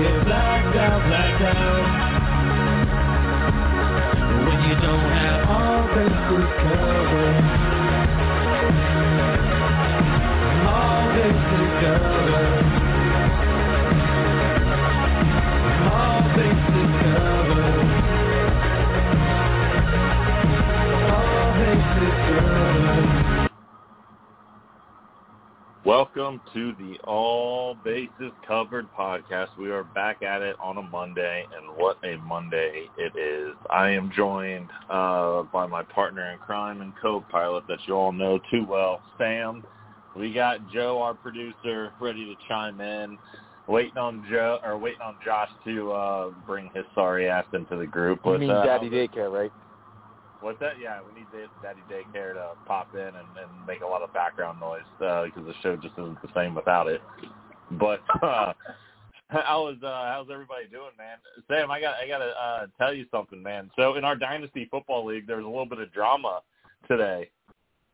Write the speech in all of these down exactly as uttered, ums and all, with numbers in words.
get blacked out, blacked out. When you don't have all bases covered, all bases covered, all bases covered, all bases covered. Welcome to the All Bases Covered podcast. We are back at it on a Monday, and what a Monday it is. I am joined uh, by my partner in crime and co-pilot that you all know too well, Sam. We got Joe, our producer, ready to chime in. Waiting on Joe or waiting on Josh to uh, bring his sorry ass into the group. You mean uh, Daddy Daycare, right? What's that? Yeah, we need Daddy Daycare to pop in and, and make a lot of background noise uh, because the show just isn't the same without it. But uh, how is uh, how's everybody doing, man? Sam, I got I got to uh, tell you something, man. So in our Dynasty Football League, there was a little bit of drama today.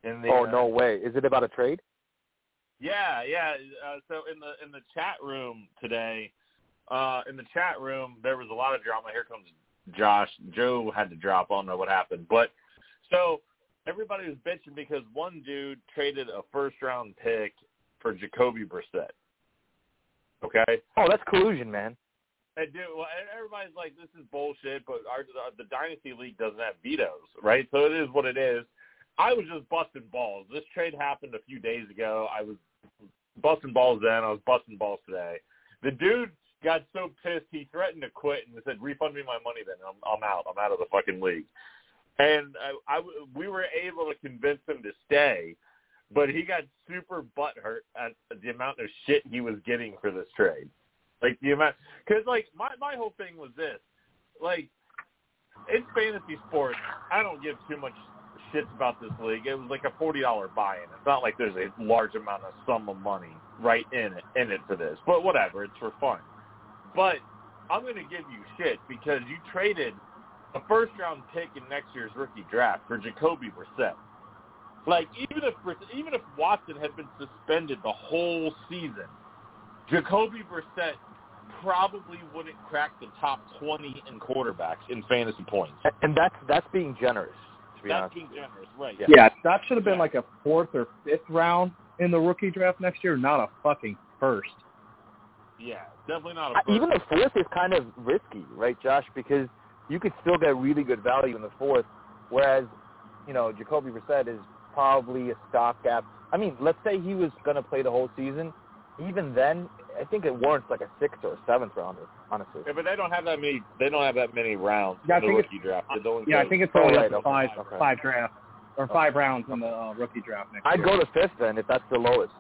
In the, oh no uh, way! Is it about a trade? Yeah, yeah. Uh, so in the in the chat room today, uh, in the chat room, there was a lot of drama. Here comes Josh. Joe had to drop. I don't know what happened. But so everybody was bitching because one dude traded a first-round pick for Jacoby Brissett. Okay? Oh, that's collusion, man. And dude, well, everybody's like, this is bullshit, but our, the, the Dynasty League doesn't have vetoes, right? So it is what it is. I was just busting balls. This trade happened a few days ago. I was busting balls then. I was busting balls today. The dude got so pissed he threatened to quit and said, refund me my money then. I'm, I'm out. I'm out of the fucking league. And I, I, we were able to convince him to stay, but he got super butthurt at the amount of shit he was getting for this trade. Like, the amount – because, like, my, my whole thing was this. Like, in fantasy sports, I don't give too much shits about this league. It was like a forty dollars buy-in. It's not like there's a large amount of sum of money right in it, in it for this. But whatever. It's for fun. But I'm going to give you shit because you traded a first-round pick in next year's rookie draft for Jacoby Brissett. Like, even if even if Watson had been suspended the whole season, Jacoby Brissett probably wouldn't crack the top twenty in quarterbacks in fantasy points. And that's that's being generous, to be that's honest. Being generous, right. Yeah, yeah that should have been yeah. like a fourth or fifth round in the rookie draft next year, not a fucking first. Yeah, definitely not a first. Even the fourth is kind of risky, right, Josh? Because you could still get really good value in the fourth, whereas, you know, Jacoby Brissett is probably a stopgap. I mean, let's say he was going to play the whole season. Even then, I think it warrants like a sixth or a seventh rounder, honestly. Yeah, but they don't have that many. They don't have that many rounds yeah, in the rookie draft. They don't yeah, I think it's only right, five, okay. five drafts or okay. five rounds on the uh, rookie draft next I'd year. I'd go to fifth then if that's the lowest.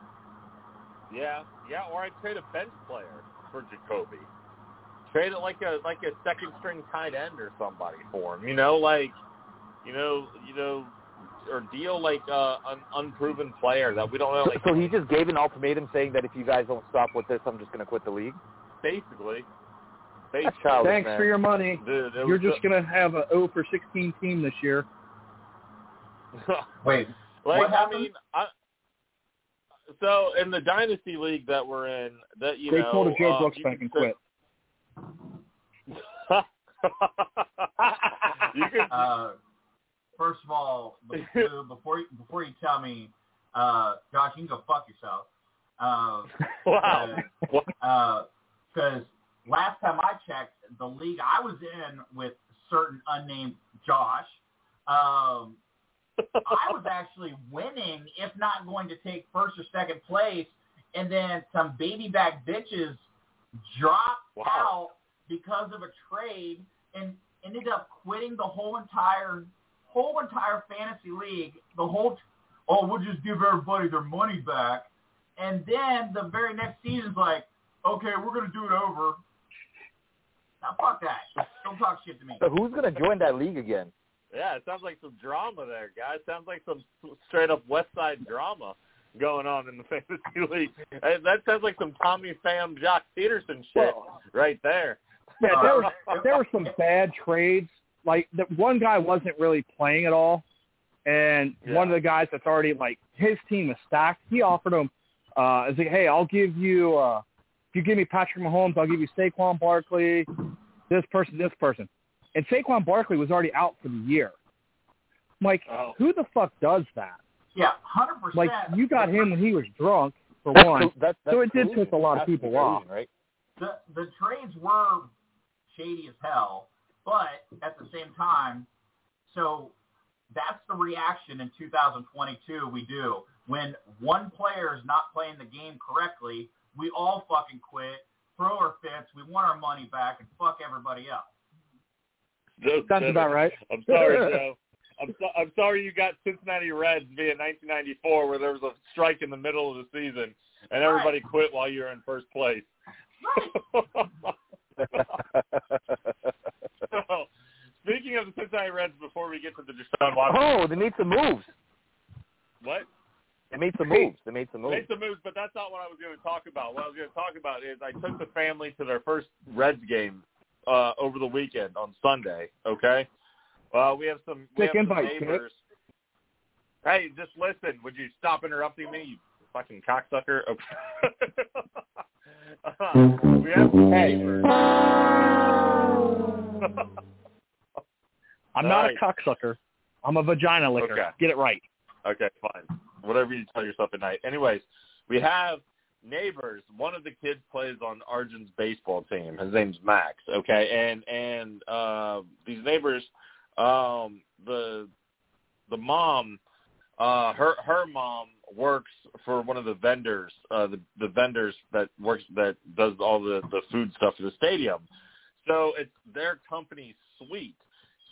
Yeah, yeah, or I'd trade a bench player for Jacoby. Trade it like a like a second string tight end or somebody for him. You know, like you know, you know, or deal like uh, an unproven player that we don't know. Like, so he just gave an ultimatum saying that if you guys don't stop with this, I'm just going to quit the league. Basically, basically. Childish, thanks man. For your money. Dude, you're just going to have an oh for sixteen team this year. Wait, like what happened? I mean, I. So in the Dynasty League that we're in, that you they know, told a Joe uh, Brooks back and quit. you can, uh, first of all, before before you, before you tell me, uh, Josh, you can go fuck yourself. Uh, wow. Because uh, last time I checked, the league I was in with certain unnamed Josh. Um, I was actually winning, if not going to take first or second place, and then some baby back bitches dropped wow. out because of a trade and ended up quitting the whole entire whole entire fantasy league. The whole oh, we'll just give everybody their money back, and then the very next season's like, okay, we're gonna do it over. Now fuck that. Don't talk shit to me. So who's gonna join that league again? Yeah, it sounds like some drama there, guys. Sounds like some straight-up West Side drama going on in the fantasy league. That sounds like some Tommy Pham, Jock Peterson shit well, right there. Yeah, there were, there were some bad trades. Like, the, one guy wasn't really playing at all, and yeah. one of the guys that's already, like, his team is stacked, he offered him, uh, is like, hey, I'll give you uh, you give me Patrick Mahomes, I'll give you Saquon Barkley, this person, this person. And Saquon Barkley was already out for the year. Like, oh. who the fuck does that? Yeah, one hundred percent. Like, you got him when he was drunk, for that's one. That, so it did piss a lot that's of people off. Right? The, the trades were shady as hell, but at the same time, so that's the reaction in two thousand twenty-two we do. When one player is not playing the game correctly, we all fucking quit, throw our fits, we want our money back, and fuck everybody else. That's about right. I'm sorry, Joe. I'm, so, I'm sorry you got Cincinnati Reds via nineteen ninety-four where there was a strike in the middle of the season and everybody right. quit while you were in first place. Right. So, speaking of the Cincinnati Reds, before we get to the Deshaun Watson. Oh, they made some moves. What? They made some moves. They made some moves. They made some moves, but that's not what I was going to talk about. What I was going to talk about is I took the family to their first Reds game uh, over the weekend on Sunday, okay? Well, uh, we have some, we have some invite, neighbors. Kid. Hey, just listen. Would you stop interrupting me, you fucking cocksucker? Okay. uh, we have some neighbors. I'm not right. a cocksucker. I'm a vagina licker. Okay. Get it right. Okay, fine. Whatever you tell yourself at night. Anyways, we have neighbors. One of the kids plays on Arjun's baseball team. His name's Max, okay? And, and uh, these neighbors... Um, the the mom, uh, her her mom works for one of the vendors, uh, the the vendors that works that does all the, the food stuff for the stadium. So it's their company's suite,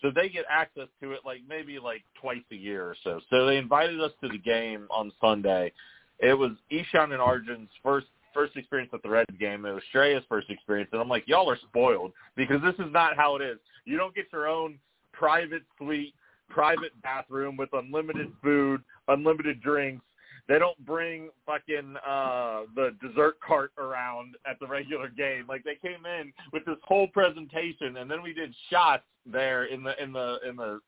so they get access to it like maybe like twice a year or so. So they invited us to the game on Sunday. It was Ishan and Arjun's first. first experience at the Reds game. It was Shreya's first experience, and I'm like, y'all are spoiled because this is not how it is. You don't get your own private suite, private bathroom with unlimited food, unlimited drinks. They don't bring fucking uh, the dessert cart around at the regular game. Like they came in with this whole presentation, and then we did shots there in the in the in the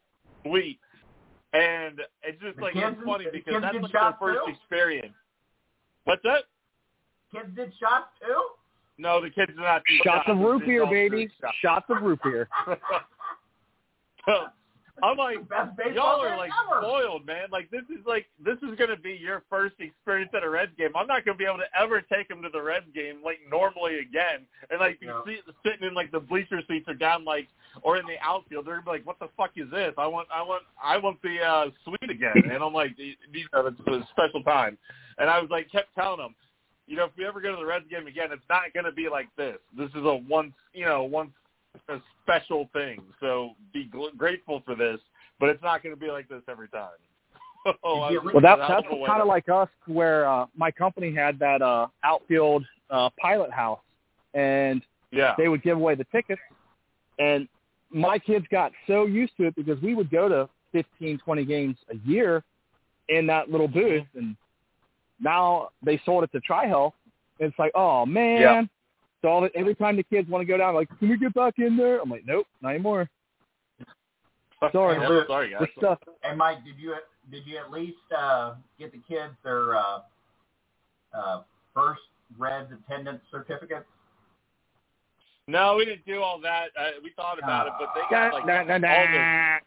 suite, and it's just like it's funny because that's like their first experience. What's that? Kids did shots too? No, the kids did not do shots. Shots of root beer, baby. Shots of root beer. So, I'm like, y'all are like ever. spoiled, man. Like this is like this is gonna be your first experience at a Reds game. I'm not gonna be able to ever take them to the Reds game like normally again. And like yeah. you see, sitting in like the bleacher seats or down like or in the outfield, they're gonna be like, what the fuck is this? I want, I want, I want the uh, suite again. And I'm like, you know, it's a special time. And I was like, kept telling them, you know, if we ever go to the Reds game again, it's not gonna be like this. This is a once, you know, once. a special thing, so be gl- grateful for this, but it's not going to be like this every time. oh, yeah, well, that, that's kind of like us, where uh, my company had that uh, outfield uh, pilot house, and yeah. they would give away the tickets, and my kids got so used to it because we would go to fifteen, twenty games a year in that little booth, and now they sold it to TriHealth, and it's like, oh, man. Yeah. So all the, every time the kids want to go down, like, can we get back in there? I'm like, nope, not anymore. Sorry, yeah, we're, sorry, guys. We're hey, Mike, did you did you at least uh, get the kids their uh, uh, first Reds attendance certificate? No, we didn't do all that. Uh, we thought about uh, it, but they got like nah, nah, nah, all nah. this.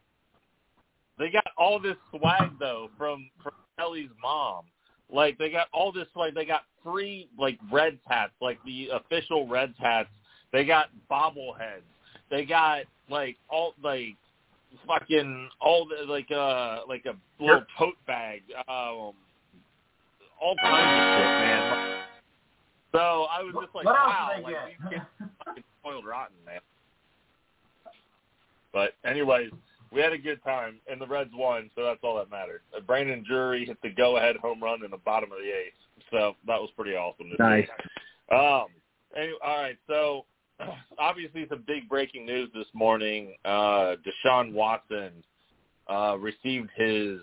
They got all this swag though from from Kelly's mom. Like, they got all this, like, they got free, like, Reds hats, like, the official Reds hats. They got bobbleheads. They got, like, all, like, fucking, all, the, like, uh, like a little tote bag. Um, all kinds of shit, man. So I was just like, what wow, like, these kids are fucking spoiled rotten, man. But anyways. We had a good time, and the Reds won, so that's all that mattered. Brandon Drury hit the go-ahead home run in the bottom of the eighth, so that was pretty awesome. Nice. Um, anyway, all right, so obviously some big breaking news this morning. Uh, Deshaun Watson uh, received his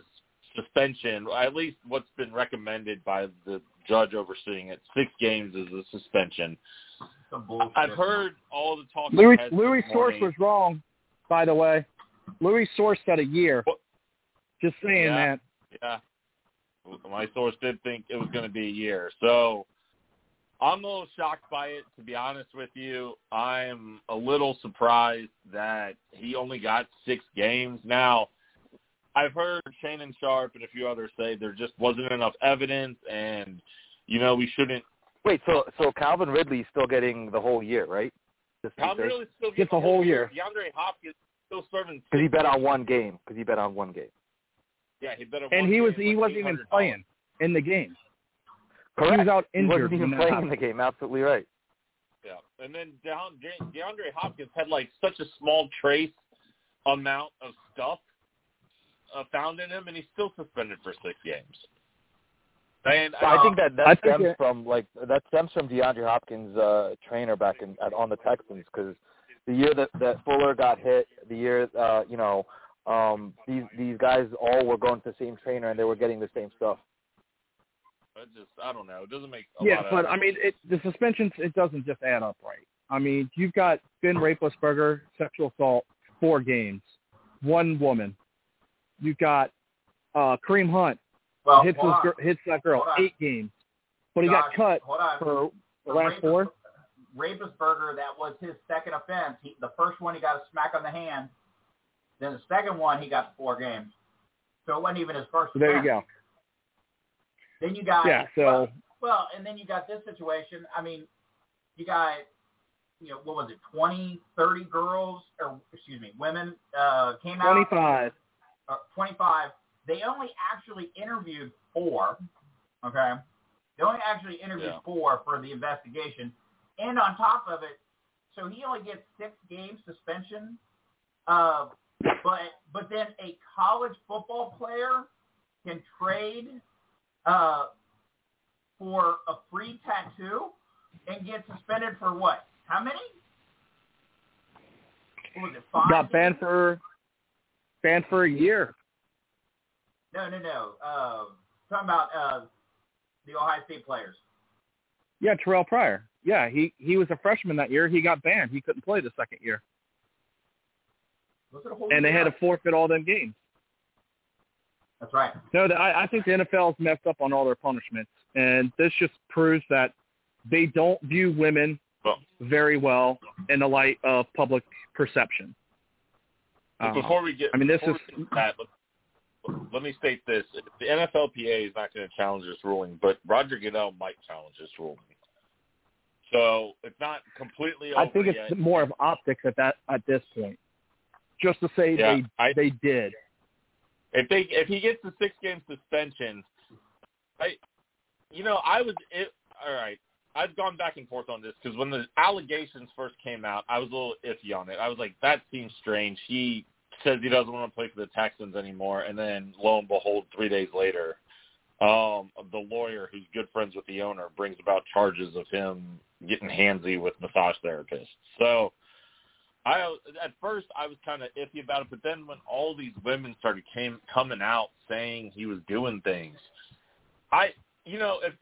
suspension, at least what's been recommended by the judge overseeing it. Six games is a suspension. I've heard all the talk. Louis, Louis Source was wrong, by the way. Louis Source said a year. Just saying yeah, that. Yeah. My source did think it was going to be a year. So I'm a little shocked by it, to be honest with you. I'm a little surprised that he only got six games. Now, I've heard Shannon Sharp and a few others say there just wasn't enough evidence, and, you know, we shouldn't. Wait, so so Calvin Ridley's still getting the whole year, right? Calvin Ridley's still getting the whole year. DeAndre Hopkins still serving. Because he bet on one game. Because he bet on one game. Yeah, he bet on one game. And he was he wasn't even playing in the game. Correct. He was out injured. He wasn't even playing in the game. Absolutely right. Yeah, and then DeAndre, DeAndre Hopkins had like such a small trace amount of stuff Uh, found in him, and he's still suspended for six games. And uh, I think that that I stems from like that stems from DeAndre Hopkins' uh, trainer back in at, on the Texans, because the year that, that Fuller got hit, the year uh, you know um, these these guys all were going to the same trainer and they were getting the same stuff. I just I don't know. It doesn't make a yeah, lot but of I mean it, the suspensions it doesn't just add up right. I mean you've got Ben Roethlisberger sexual assault four games, one woman. You got uh, Kareem Hunt well, hits, his gr- hits that girl eight games, but he Josh, got cut for the last Rapist, four. Roethlisberger, that was his second offense. He, the first one he got a smack on the hand, then the second one he got four games. So it wasn't even his first. So there you go. Then you got yeah. So well, well, and then you got this situation. I mean, you got you know what was it? twenty, thirty girls or excuse me, women uh, came out. twenty-five Uh, twenty-five, they only actually interviewed four, okay? They only actually interviewed yeah. four for the investigation. And on top of it, so he only gets six-game suspension, uh, but but then a college football player can trade uh, for a free tattoo and get suspended for what? How many? What was it, five? Got banned for... banned for a year. No, no, no. Uh, talking about uh, the Ohio State players. Yeah, Terrell Pryor. Yeah, he, he was a freshman that year. He got banned. He couldn't play the second year. Was it a whole and year? They had to forfeit all them games. That's right. No, I, I think the N F L's messed up on all their punishments, and this just proves that they don't view women very well in the light of public perception. But before we get, I mean, this is that, let, let me state this: the N F L P A is not going to challenge this ruling, but Roger Goodell might challenge this ruling. So it's not completely over I think it's yet. More of optics at that at this point, just to say yeah, they I, they did. If they if he gets the six game suspension, I, you know, I was it, all right. I've gone back and forth on this because when the allegations first came out, I was a little iffy on it. I was like, that seems strange. He says he doesn't want to play for the Texans anymore. And then, lo and behold, three days later, um, the lawyer who's good friends with the owner brings about charges of him getting handsy with massage therapists. So I, at first I was kind of iffy about it, but then when all these women started came, coming out saying he was doing things, I, you know, if,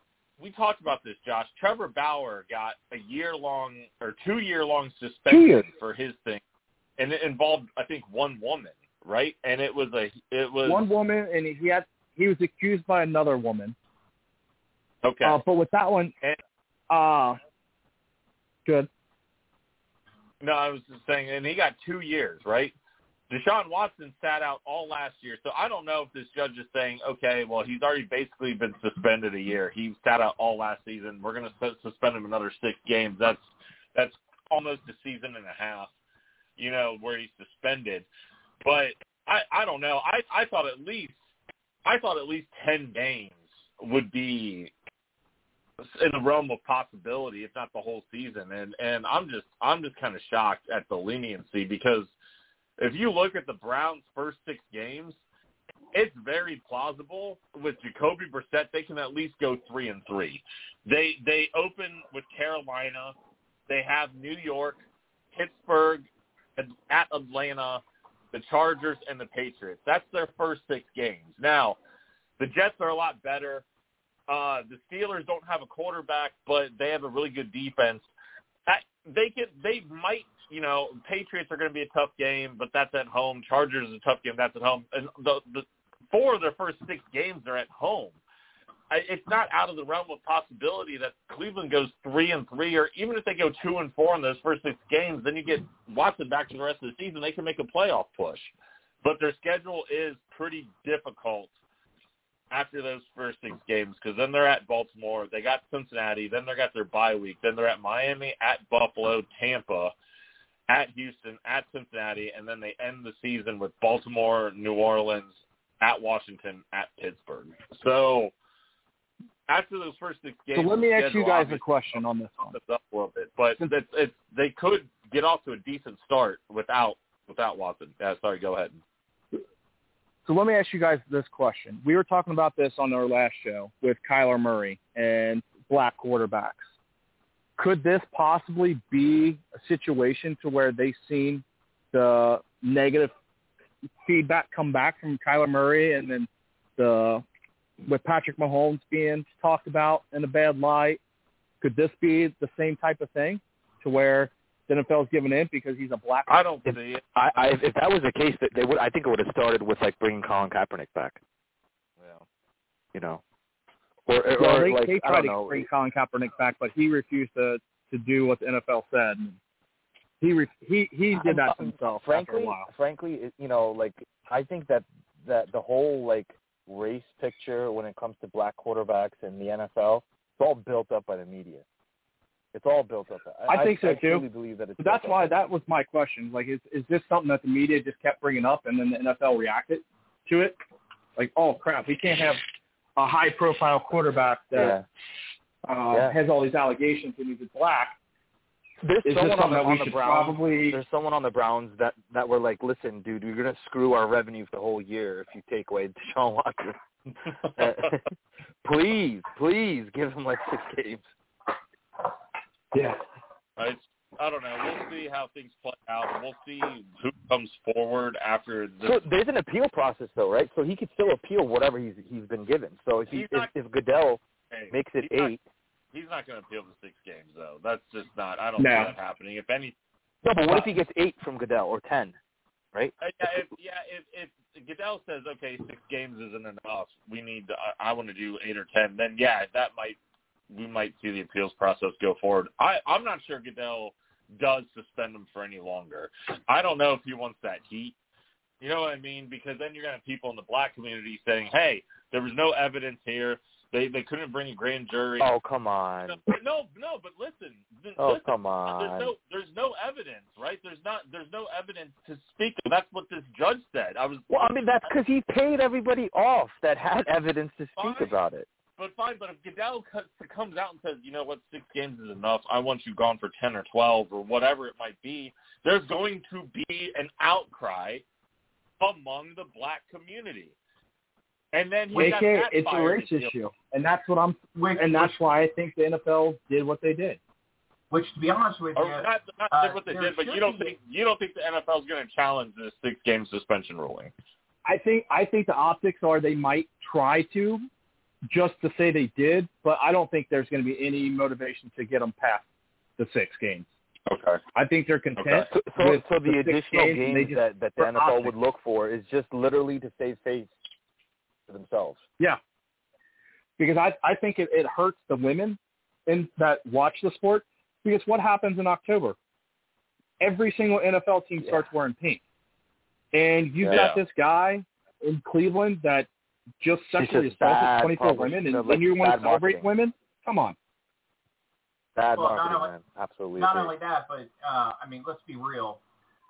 we talked about this, Josh. Trevor Bauer got a year-long or two-year-long suspension for his thing, and it involved, I think, one woman, right? And it was a it was one woman, and he had he was accused by another woman. Okay, uh, but with that one, and, uh good. No, I was just saying, and he got two years, right? Deshaun Watson sat out all last year, so I don't know if this judge is saying, okay, well, he's already basically been suspended a year. He sat out all last season. We're going to suspend him another six games. That's that's almost a season and a half, you know, where he's suspended. But I, I don't know. I, I thought at least I thought at least ten games would be in the realm of possibility, if not the whole season. And and I'm just I'm just kind of shocked at the leniency because. If you look at the Browns' first six games, it's very plausible with Jacoby Brissett they can at least go three and three. They they open with Carolina, they have New York, Pittsburgh, at Atlanta, the Chargers, and the Patriots. That's their first six games. Now, the Jets are a lot better. Uh, the Steelers don't have a quarterback, but they have a really good defense. They could they might. You know, Patriots are going to be a tough game, but that's at home. Chargers is a tough game, that's at home. And the, the four of their first six games are at home. it's not out of the realm of possibility that Cleveland goes three and three, or even if they go two and four in those first six games, then you get Watson back for the rest of the season. They can make a playoff push, but their schedule is pretty difficult after those first six games, because then they're at Baltimore, they got Cincinnati, then they got their bye week, then they're at Miami, at Buffalo, Tampa, at Houston, at Cincinnati, and then they end the season with Baltimore, New Orleans, at Washington, at Pittsburgh. So after those first six games, so let me ask you guys a question on this one. Up a little bit, but it's, it's, they could get off to a decent start without without Watson. Yeah, sorry, go ahead. So let me ask you guys this question. We were talking about this on our last show with Kyler Murray and black quarterbacks. Could this possibly be a situation to where they've seen the negative feedback come back from Kyler Murray, and then the with Patrick Mahomes being talked about in a bad light? Could this be the same type of thing to where the N F L's giving in because he's a black? I don't if, see it. I, I, if that was the case, that they would. I think it would have started with like bringing Colin Kaepernick back. Yeah, you know, or, or, well, they, or like they tried I don't to know. bring Colin Kaepernick back, but he refused to, to do what the N F L said. He re, he he did that to himself. Frankly, after a while. frankly, you know, like I think that that the whole like race picture when it comes to black quarterbacks in the N F L, it's all built up by the media. It's all built up. I, I think so, I too. Really believe that it's so that's why up. that was my question. Like, is is this something that the media just kept bringing up, and then the N F L reacted to it? Like, oh, crap, we can't have a high-profile quarterback that yeah. Uh, yeah. has all these allegations and he's black. There's is someone on, on the Browns. Probably... There's someone on the Browns that, that were like, listen, dude, you're going to screw our revenue for the whole year if you take away Deshaun Watson. please, please give him like six games. Yeah, I, I don't know. We'll see how things play out. We'll see who comes forward after this. So there's an appeal process, though, right? So he could still appeal whatever he's he's been given. So if he, not, if, if Goodell hey, makes it he's eight, not, he's not going to appeal the six games, though. That's just not. I don't no. see that happening. If any, no. But what uh, if he gets eight from Goodell or ten, right? Uh, yeah, if, yeah. If, if Goodell says, okay, six games isn't enough, we need. To, I, I want to do eight or ten. Then yeah, that might. we might see the appeals process go forward. I, I'm not sure Goodell does suspend him for any longer. I don't know if he wants that heat. You know what I mean? Because then you're going to have people in the black community saying, hey, there was no evidence here. They they couldn't bring a grand jury. Oh, come on. No, no, but listen. Oh, listen, come on. There's no, there's no evidence, right? There's not. There's no evidence to speak of. That's what this judge said. I was. Well, I mean, that's because he paid everybody off that had evidence to speak fine. about it. But fine, but if Goodell comes out and says, you know what, six games is enough, I want you gone for ten or twelve or whatever it might be, there's going to be an outcry among the black community. And then he got that it's a race issue. And that's what I'm and that's why I think the N F L did what they did. Which, to be honest with you, or not, not uh, did what they did, but you don't think you don't think the N F L is going to challenge this six-game suspension ruling? I think I think the optics are they might try to. Just to say they did, but I don't think there's going to be any motivation to get them past the six games. Okay. I think they're content. Okay. So, with so the, the additional games, games just, that, that the N F L optics. would look for is just literally to save face to themselves. Yeah. Because I, I think it, it hurts the women in that watch the sport, because what happens in October? Every single N F L team yeah. starts wearing pink. And you've yeah. got this guy in Cleveland that just sexually assaulted twenty-four women, and then you want to celebrate marketing. women? Come on. Bad well, marketing, only, man. Absolutely. Not only that, but, uh, I mean, let's be real.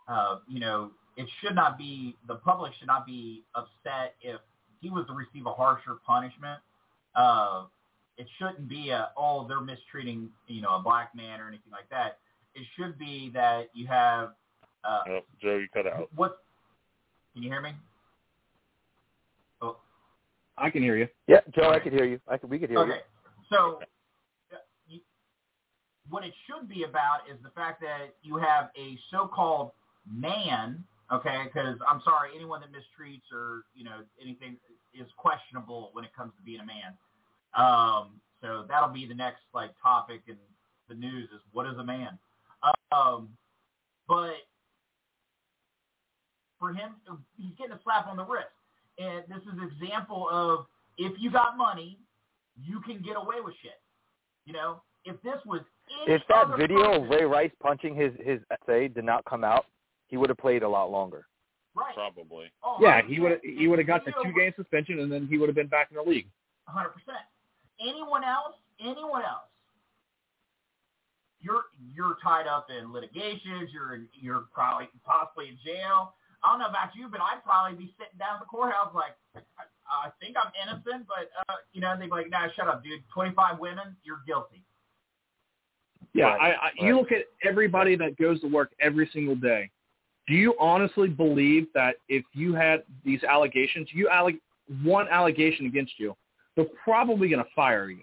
Uh, you know, it should not be – the public should not be upset if he was to receive a harsher punishment. Uh, it shouldn't be a, oh, they're mistreating, you know, a black man or anything like that. It should be that you have uh, – oh, Joe, you cut out. What? Can you hear me? I can hear you. Yeah, Joe, okay. I can hear you. I can, we can hear okay. you. Okay, so you, what it should be about is the fact that you have a so-called man, okay, because I'm sorry, anyone that mistreats or, you know, anything is questionable when it comes to being a man. Um, so that'll be the next, like, topic in the news is what is a man? Um, but for him, he's getting a slap on the wrist. And this is an example of if you got money you can get away with shit. You know, if this was any If that other video person, of Ray Rice punching his, his essay did not come out, he would have played a lot longer. Right. Probably. Oh, yeah, he would have he would have got the two-game suspension, and then he would have been back in the league. one hundred percent. Anyone else, anyone else, you're you're tied up in litigations. You're in, you're probably possibly in jail. I don't know about you, but I'd probably be sitting down at the courthouse like, I, I think I'm innocent, but, uh, you know, they'd be like, nah, shut up, dude. twenty-five women, you're guilty. Yeah, right. I, I, right. You look at everybody that goes to work every single day. Do you honestly believe that if you had these allegations, you alleg- one allegation against you, they're probably going to fire you?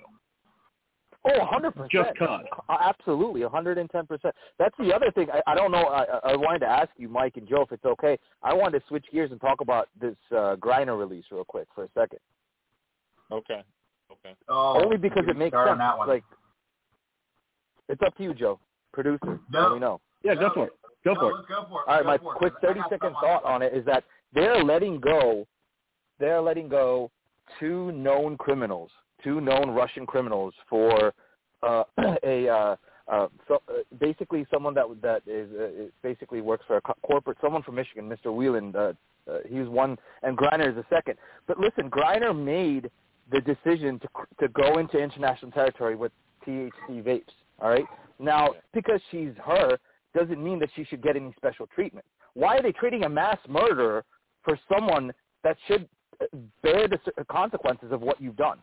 Oh, one hundred percent. Just cut. Absolutely, one hundred ten percent. That's the other thing. I, I don't know. I, I wanted to ask you, Mike and Joe, if it's okay. I wanted to switch gears and talk about this uh, Griner release real quick for a second. Okay. Okay. Oh, only because it makes sense. On like, it's up to you, Joe, producer. No. Let me know. Yeah, no. go for it. Go, no, for, it. go for it. All right, go my quick thirty-second thought on it is that they're letting go. They're letting go two known criminals. two known Russian criminals for uh, a uh, uh, so, uh, basically someone that that is, uh, is basically works for a co- corporate, someone from Michigan, Mister Whelan. Uh, uh, he was one, and Griner is the second. But listen, Griner made the decision to to go into international territory with T H C vapes. All right, now because she's her doesn't mean that she should get any special treatment. Why are they treating a mass murderer for someone that should bear the consequences of what you've done?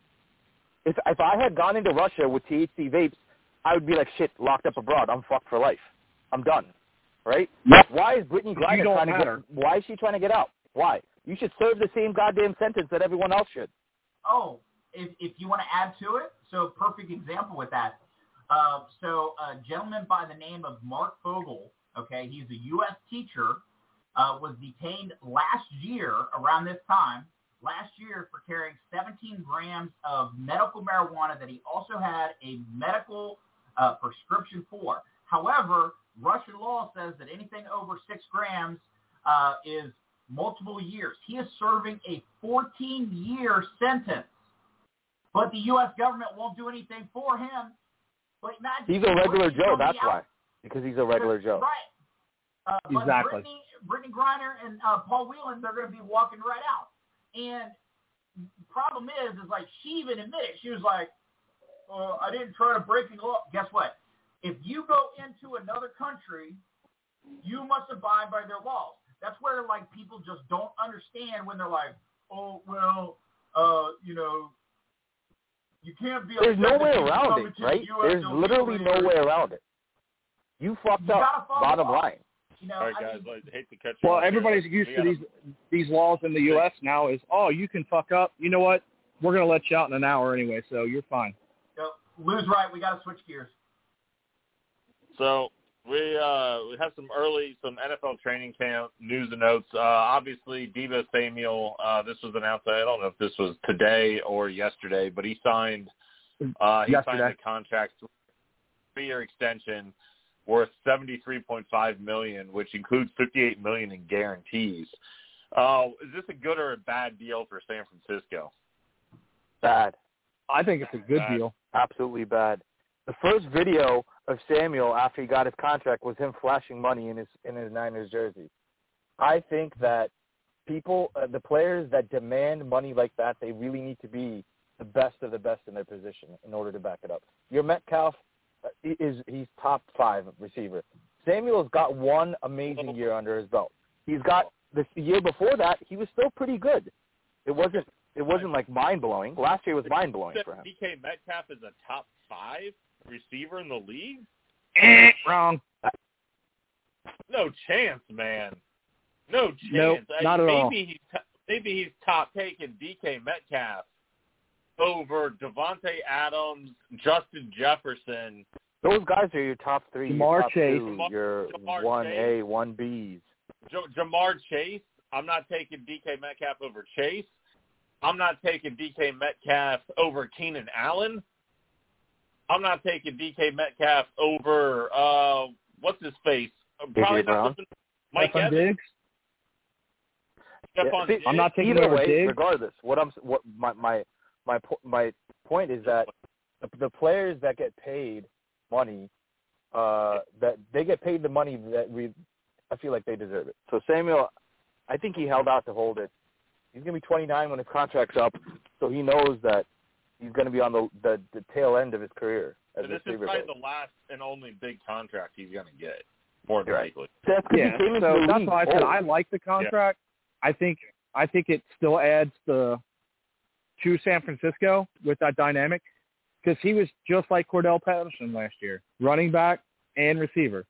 If, if I had gone into Russia with T H C vapes, I would be like, shit, locked up abroad. I'm fucked for life. I'm done, right? Yep. Why is Brittany Griner trying to get, Why is she trying to get out? Why? You should serve the same goddamn sentence that everyone else should. Oh, if if you want to add to it, so perfect example with that. Uh, so a gentleman by the name of Mark Fogel, okay, he's a U S teacher, uh, was detained last year around this time. last year for carrying seventeen grams of medical marijuana that he also had a medical uh, prescription for. However, Russian law says that anything over six grams uh, is multiple years. He is serving a fourteen-year sentence, but the U S government won't do anything for him. But not he's a regular Joe, that's why, because he's a regular Joe. Right. Uh, but exactly. Brittany, Brittany Griner and uh, Paul Whelan, they're going to be walking right out. And the problem is, is like she even admitted, she was like, well, I didn't try to break the law. Guess what? If you go into another country, you must abide by their laws. That's where like people just don't understand when they're like, oh, well, uh, you know, you can't be. There's no way around it, right? There's literally no way around it. You fucked up, bottom line. You know, all right, guys, I mean, I hate to catch you well, everybody's here. used we to these them. these laws in the U S now is, oh, you can fuck up. You know what? We're going to let you out in an hour anyway, so you're fine. So, Lou's right. We got to switch gears. So we uh, we have some early, some N F L training camp news and notes. Uh, obviously, Deebo Samuel, uh, this was announced. I don't know if this was today or yesterday, but he signed, uh, he yesterday. signed a contract, three-year extension worth seventy-three point five million dollars, which includes fifty-eight million dollars in guarantees. Uh, is this a good or a bad deal for San Francisco? Bad. I think it's a good bad. deal. Absolutely bad. The first video of Samuel after he got his contract was him flashing money in his in his Niners jersey. I think that people, uh, the players that demand money like that, they really need to be the best of the best in their position in order to back it up. Your Metcalf, Is he's top five receiver. Samuel's got one amazing year under his belt. He's got the year before that. He was still pretty good. It wasn't. It wasn't like mind blowing. Last year was mind blowing for him. D K Metcalf is a top five receiver in the league. Eh, wrong. No chance, man. No chance. Nope, not I, at maybe all. He's t- maybe he's top taking D K Metcalf over Devontae Adams, Justin Jefferson. Those guys are your top three, Jamar top Chase. Two, your Jamar one Chase. A, one Bs. J- Jamar Chase. I'm not taking D K Metcalf over Chase. I'm not taking D K Metcalf over Keenan Allen. I'm not taking D K Metcalf over uh, what's his face? Probably not Mike Stephon Evans. Diggs? Stephon yeah, see, Diggs. I'm not taking either way. Diggs. Regardless, what I'm what my my. My my point is that the, the players that get paid money, uh, that they get paid the money that we, I feel like they deserve it. So Samuel, I think he held out to hold it. He's going to be twenty-nine when his contract's up, so he knows that he's going to be on the the, the tail end of his career. As so this is probably the last and only big contract he's going to get. More than right. likely. That's yeah. So that's why I said I like the contract. Yeah. I think I think it still adds the to San Francisco with that dynamic because he was just like Cordell Patterson last year, running back and receiver.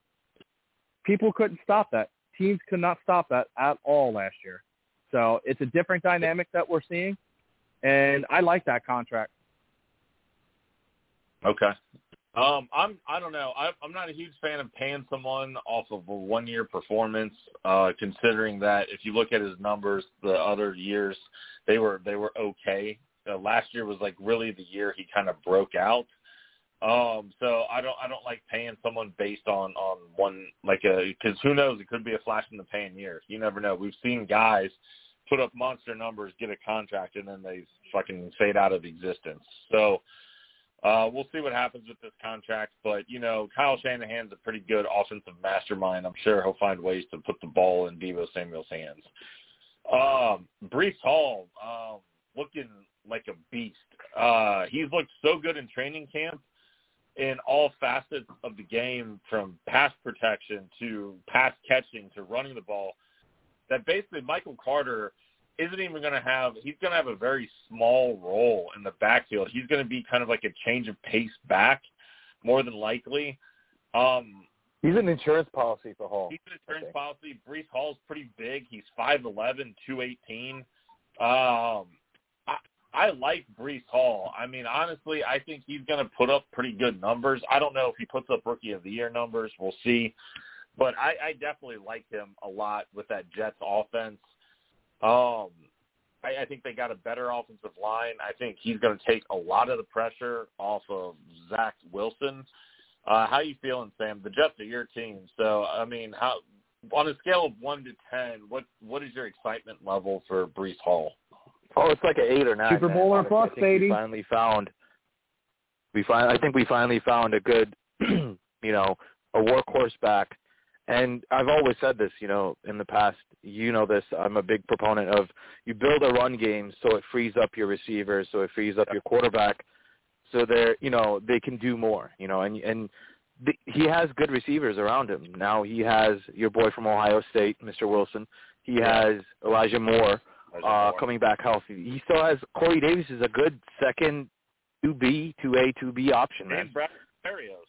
People couldn't stop that. Teams could not stop that at all last year. So it's a different dynamic that we're seeing, and I like that contract. Okay. Um, I'm, I don't know. I, I'm not a huge fan of paying someone off of a one-year performance, uh, considering that if you look at his numbers, the other years, they were they were okay. Uh, last year was like really the year he kind of broke out. Um, so I don't I don't like paying someone based on, on one, like a, because who knows, it could be a flash in the pan year. You never know. We've seen guys put up monster numbers, get a contract, and then they fucking fade out of existence. So uh, we'll see what happens with this contract. But, you know, Kyle Shanahan's a pretty good offensive mastermind. I'm sure he'll find ways to put the ball in Deebo Samuel's hands. Um, Breece Hall, uh, looking like a beast. Uh, he's looked so good in training camp. In all facets of the game, from pass protection to pass catching to running the ball, that basically Michael Carter isn't even going to have – he's going to have a very small role in the backfield. He's going to be kind of like a change of pace back more than likely. Um, he's an insurance policy for Hall. He's an insurance policy. Breece Hall's pretty big. He's five eleven, two eighteen. Um I like Breece Hall. I mean, honestly, I think he's going to put up pretty good numbers. I don't know if he puts up Rookie of the Year numbers. We'll see. But I, I definitely like him a lot with that Jets offense. Um, I, I think they got a better offensive line. I think he's going to take a lot of the pressure off of Zach Wilson. Uh, how you feeling, Sam? The Jets are your team. So, I mean, how on a scale of one to ten, what what is your excitement level for Breece Hall? Oh, it's like an eight or nine. Super Bowl or plus, baby. We finally found. We finally, I think we finally found a good, you know, a workhorse back. And I've always said this, you know, in the past, you know this. I'm a big proponent of you build a run game so it frees up your receivers, so it frees up your quarterback, so they're, you know, they can do more, you know. And and the, he has good receivers around him now. He has your boy from Ohio State, Mister Wilson. He has Elijah Moore. Uh, coming back healthy. He still has Corey Davis is a good second two B, two A, two B option. Man. And Braxton Berrios.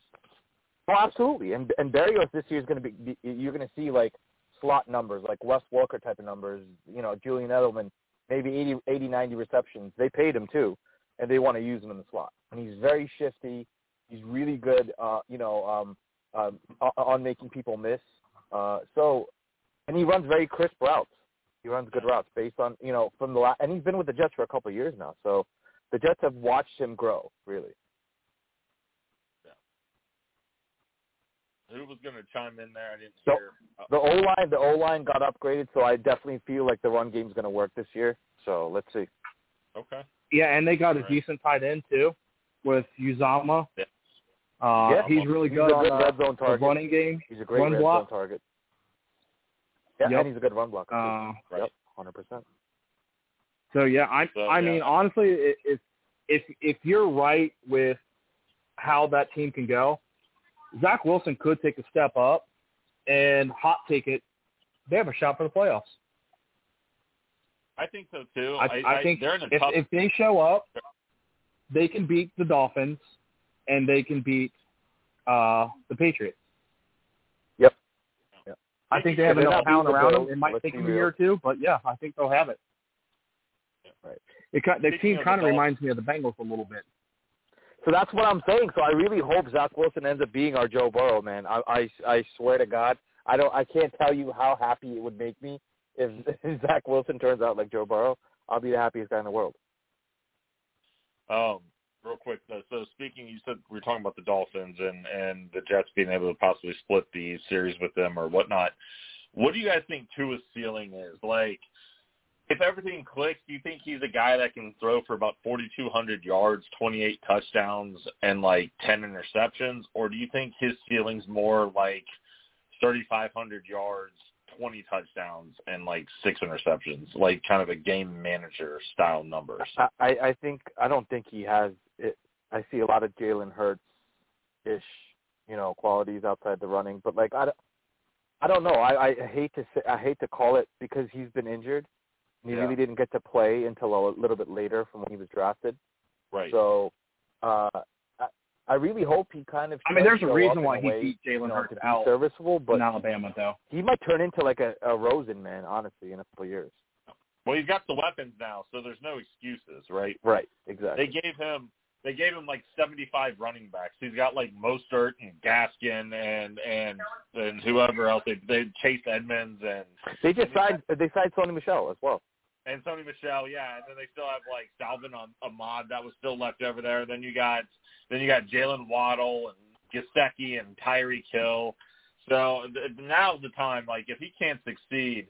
Oh, absolutely. And and Berrios this year is going to be, you're going to see like slot numbers, like Wes Walker type of numbers, you know, Julian Edelman, maybe eighty, eighty, ninety receptions. They paid him too, and they want to use him in the slot. And he's very shifty. He's really good, uh, you know, um, um, on making people miss. Uh, so, and he runs very crisp routes. He runs good routes based on, you know, from the last, and he's been with the Jets for a couple of years now. So the Jets have watched him grow, really. Yeah. Who was going to chime in there? I didn't so, hear. Oh. The O-line, the O-line got upgraded, so I definitely feel like the run game's going to work this year. So let's see. Okay. Yeah, and they got All a right. decent tight end too with Uzama. Yeah. Uh, yeah. He's really good, he's on, good red zone target. The running game. He's a great run red block. zone target. Yeah, yep. And he's a good run blocker. Uh, right, hundred percent. So yeah, I so, I yeah. mean honestly, if if if you're right with how that team can go, Zach Wilson could take a step up, and hot take it, they have a shot for the playoffs. I think so too. I, I, I think they're in a if, tough... if they show up, they can beat the Dolphins, and they can beat uh, the Patriots. I think they have enough talent around them. It might take them a year or two, but yeah, I think they'll have it. Yeah, right. It the team kind of reminds me of the Bengals a little bit. So that's what I'm saying. So I really hope Zach Wilson ends up being our Joe Burrow, man. I I, I swear to God, I don't. I can't tell you how happy it would make me if, if Zach Wilson turns out like Joe Burrow. I'll be the happiest guy in the world. Um. Real quick, though, so speaking, you said we were talking about the Dolphins and, and the Jets being able to possibly split the series with them or whatnot. What do you guys think Tua's ceiling is? Like, if everything clicks, do you think he's a guy that can throw for about forty-two hundred yards, twenty-eight touchdowns, and like ten interceptions? Or do you think his ceiling's more like thirty-five hundred yards, twenty touchdowns, and like six interceptions, like kind of a game manager style numbers? I, I think I don't think he has it. I see a lot of Jalen Hurts-ish, you know, qualities outside the running, but like I, I don't know. I, I hate to say, I hate to call it because he's been injured. He yeah. really didn't get to play until a little bit later from when he was drafted. Right. So uh, I, I really hope he kind of. I mean, there's a reason why he beat Jalen Hurts out. Serviceable, but in Alabama though, he might turn into like a, a Rosen, man. Honestly, in a couple of years. Well, he's got the weapons now, so there's no excuses, right? Right. Exactly. They gave him. They gave him like seventy-five running backs. He's got like Mostert and Gaskin and and, and whoever else. They they Chase Edmonds and they just signed they signed Sony Michel as well. And Sony Michel, yeah. And then they still have like Salvin Ahmad that was still left over there. Then you got then you got Jalen Waddle and Gesicki and Tyreek Hill. So now's the time. Like if he can't succeed.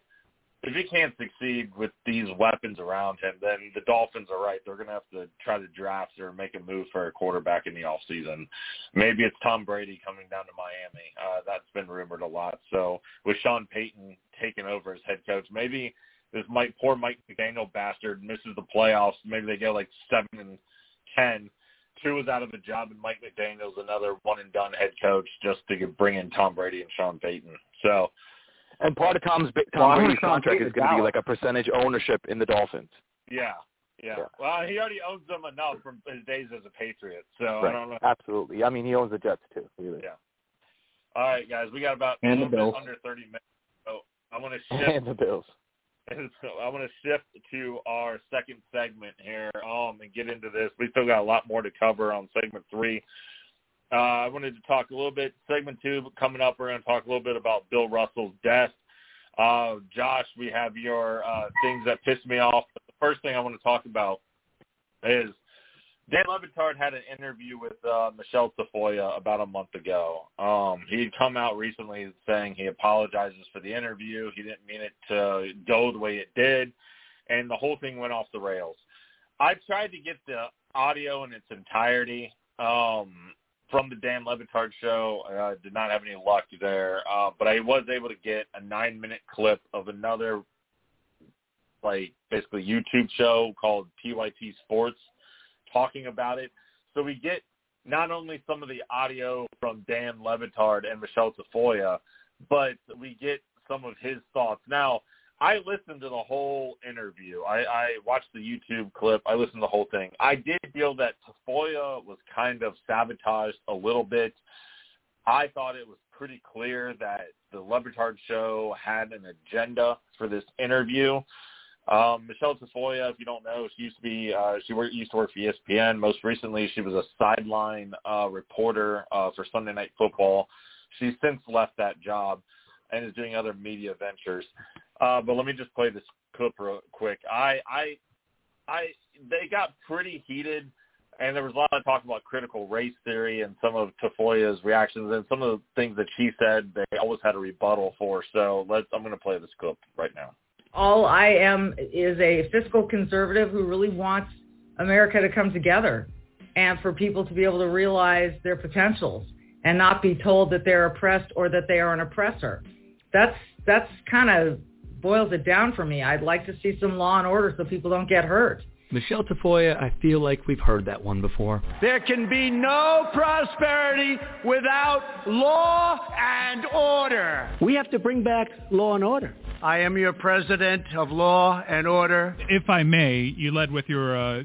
If he can't succeed with these weapons around him, then the Dolphins are right. They're going to have to try to draft or make a move for a quarterback in the offseason. Maybe it's Tom Brady coming down to Miami. Uh, that's been rumored a lot. So with Sean Payton taking over as head coach, maybe this Mike, poor Mike McDaniel bastard misses the playoffs. Maybe they go like seven and ten. Two was out of a job, and Mike McDaniel's another one-and-done head coach just to bring in Tom Brady and Sean Payton. So – and part of Tom's Tom Brady's well, contract is going to be like a percentage ownership in the Dolphins. Yeah, yeah. yeah. Well, he already owns them enough from his days as a Patriot. So right. I don't know. Absolutely. I mean, he owns the Jets too. Really. Yeah. All right, guys, we got about and a little bit under thirty minutes. So I want to shift and the Bills. So I want to shift to our second segment here um, and get into this. We still got a lot more to cover on segment three. Uh, I wanted to talk a little bit, segment two coming up, we're going to talk a little bit about Bill Russell's death. Uh, Josh, we have your uh, things that pissed me off. But the first thing I want to talk about is Dan Le Batard had an interview with uh, Michelle Tafoya about a month ago. Um, he had come out recently saying he apologizes for the interview. He didn't mean it to go the way it did, and the whole thing went off the rails. I tried to get the audio in its entirety. Um from the Dan Le Batard show. I uh, did not have any luck there, uh, but I was able to get a nine-minute clip of another, like, basically YouTube show called T Y T Sports talking about it. So we get not only some of the audio from Dan Le Batard and Michelle Tafoya, but we get some of his thoughts. Now, I listened to the whole interview. I, I watched the YouTube clip. I listened to the whole thing. I did feel that Tafoya was kind of sabotaged a little bit. I thought it was pretty clear that the Le Batard show had an agenda for this interview. Um, Michelle Tafoya, if you don't know, she used to be uh, she worked, used to work for E S P N. Most recently, she was a sideline uh, reporter uh, for Sunday Night Football. She's since left that job and is doing other media ventures. Uh, but let me just play this clip real quick. I, I, I, they got pretty heated, and there was a lot of talk about critical race theory and some of Tafoya's reactions and some of the things that she said. They always had a rebuttal for. So let's. I'm going to play this clip right now. All I am is a fiscal conservative who really wants America to come together and for people to be able to realize their potentials and not be told that they're oppressed or that they are an oppressor. That's that's kind of. Boils it down for me. I'd like to see some law and order so people don't get hurt. Michelle Tafoya, I feel like we've heard that one before. There can be no prosperity without law and order. We have to bring back law and order. I am your president of law and order. If I may, you led with your uh,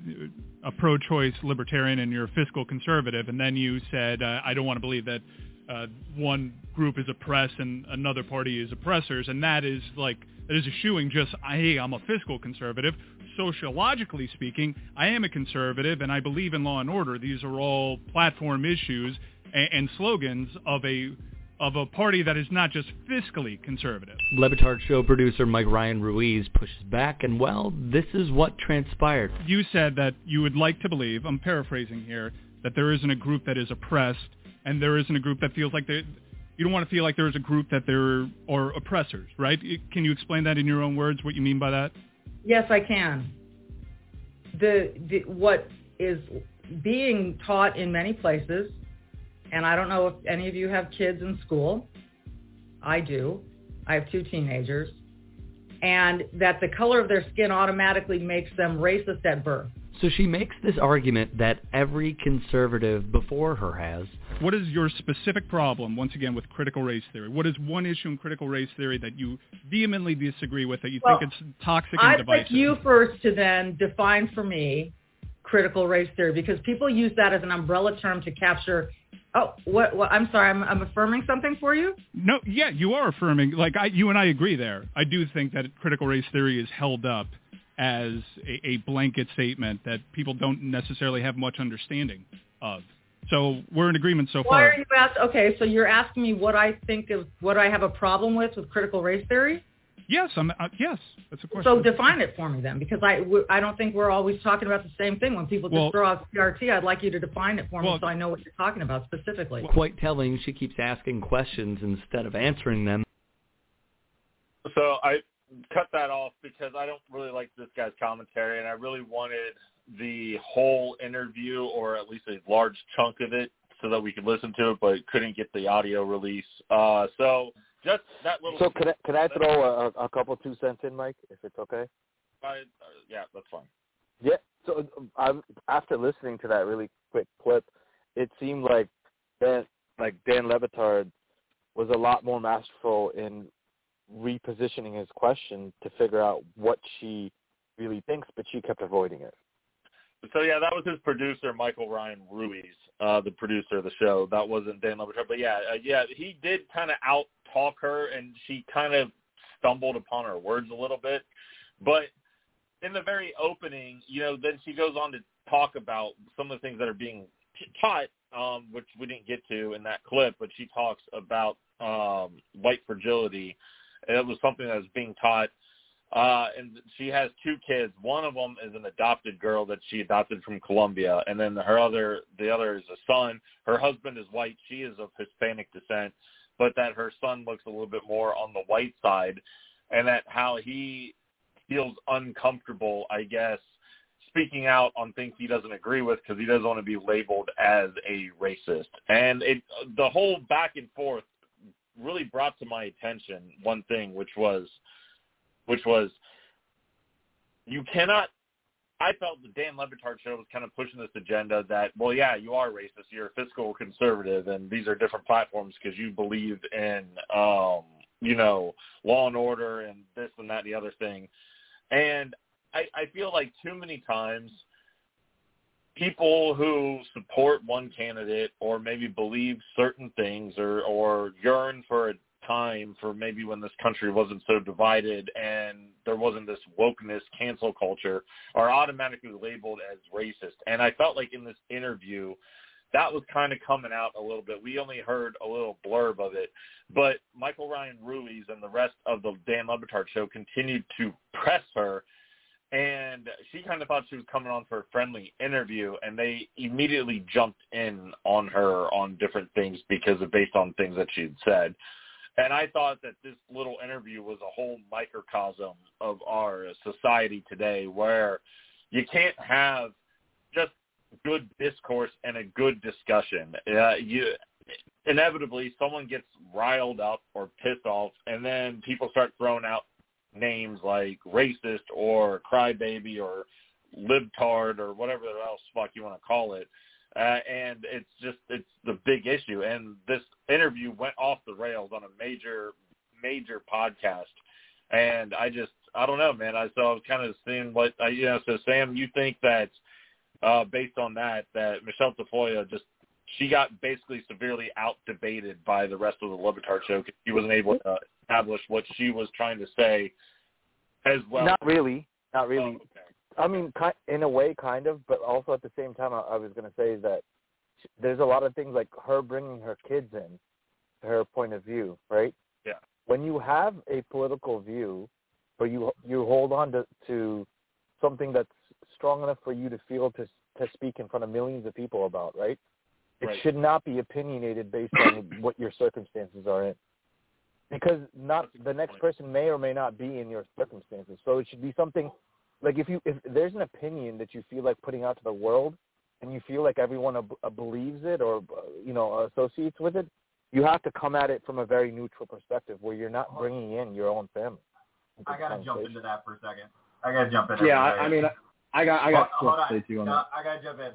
a pro-choice libertarian and your fiscal conservative, and then you said, uh, I don't want to believe that uh, one group is oppressed and another party is oppressors, and that is like It is eschewing just, hey, I'm a fiscal conservative. Sociologically speaking, I am a conservative, and I believe in law and order. These are all platform issues and, and slogans of a of a party that is not just fiscally conservative. Le Batard show producer Mike Ryan Ruiz pushes back, and, well, this is what transpired. You said that you would like to believe, I'm paraphrasing here, that there isn't a group that is oppressed, and there isn't a group that feels like they You don't want to feel like there's a group that there are oppressors, right? Can you explain that in your own words, what you mean by that? Yes, I can. The, the what is being taught in many places, and I don't know if any of you have kids in school. I do. I have two teenagers. And that the color of their skin automatically makes them racist at birth. So she makes this argument that every conservative before her has. What is your specific problem, once again, with critical race theory? What is one issue in critical race theory that you vehemently disagree with, that you well, think it's toxic and divisive? I'd like you first to then define for me critical race theory, because people use that as an umbrella term to capture... Oh, what, what? I'm sorry. I'm, I'm affirming something for you? No, yeah, you are affirming. Like, I, you and I agree there. I do think that critical race theory is held up as a, a blanket statement that people don't necessarily have much understanding of. So we're in agreement so Why far. Why are you asking? Okay, so you're asking me what I think of, what I have a problem with with critical race theory? Yes, I'm. Uh, yes, that's a question. So define it for me then, because I, w- I don't think we're always talking about the same thing. When people just well, throw out C R T, I'd like you to define it for well, me so I know what you're talking about specifically. Quite telling, she keeps asking questions instead of answering them. So I cut that off because I don't really like this guy's commentary, and I really wanted the whole interview, or at least a large chunk of it, so that we could listen to it, but couldn't get the audio release. Uh, so... Just that little so could I, could I throw a, a couple two cents in, Mike, if it's okay? I, yeah, that's fine. Yeah, so I'm, after listening to that really quick clip, it seemed like Dan, like Dan Le Batard was a lot more masterful in repositioning his question to figure out what she really thinks, but she kept avoiding it. So, yeah, that was his producer, Michael Ryan Ruiz, uh, the producer of the show. That wasn't Dan Le Batard. But, yeah, uh, yeah, he did kind of out-talk her, and she kind of stumbled upon her words a little bit. But in the very opening, you know, then she goes on to talk about some of the things that are being taught, um, which we didn't get to in that clip, but she talks about um, white fragility. And it was something that was being taught. Uh, and she has two kids. One of them is an adopted girl that she adopted from Colombia, and then her other, the other is a son. Her husband is white. She is of Hispanic descent, but that her son looks a little bit more on the white side, and that how he feels uncomfortable, I guess, speaking out on things he doesn't agree with because he doesn't want to be labeled as a racist. And it, the whole back and forth really brought to my attention one thing, which was – which was, you cannot, I felt the Dan Le Batard show was kind of pushing this agenda that, well, yeah, you are racist, you're a fiscal conservative, and these are different platforms because you believe in, um, you know, law and order and this and that and the other thing. And I, I feel like too many times people who support one candidate or maybe believe certain things or, or yearn for a time for maybe when this country wasn't so divided and there wasn't this wokeness cancel culture are automatically labeled as racist. And I felt like in this interview that was kind of coming out a little bit. We only heard a little blurb of it, but Michael Ryan Ruiz and the rest of the Dan Le Batard show continued to press her, and she kind of thought she was coming on for a friendly interview, and they immediately jumped in on her on different things because of based on things that she'd said. And I thought that this little interview was a whole microcosm of our society today, where you can't have just good discourse and a good discussion. Uh, you inevitably, someone gets riled up or pissed off, and then people start throwing out names like racist or crybaby or libtard or whatever else fuck you want to call it. Uh, and it's just, it's the big issue. And this interview went off the rails on a major, major podcast. And I just, I don't know, man. I, so I was kind of seeing what, I, you know, so Sam, you think that uh, based on that, that Michelle Tafoya just, she got basically severely out-debated by the rest of the Le Batard show because she wasn't able to establish what she was trying to say as well. Not really. Not really. Um, I mean, in a way, kind of, but also at the same time, I, I was going to say that there's a lot of things like her bringing her kids in, her point of view, right? Yeah. When you have a political view, but you you hold on to, to something that's strong enough for you to feel to to speak in front of millions of people about, right? It right. should not be opinionated based on what your circumstances are in, because not the next point. person may or may not be in your circumstances. So it should be something Like, if you if there's an opinion that you feel like putting out to the world, and you feel like everyone ab- ab- believes it or you know associates with it, you have to come at it from a very neutral perspective where you're not bringing in your own family. I gotta jump into that for a second. I gotta jump in. Yeah, I, I mean, I got I got hold, hold to you on no, that. I gotta jump in.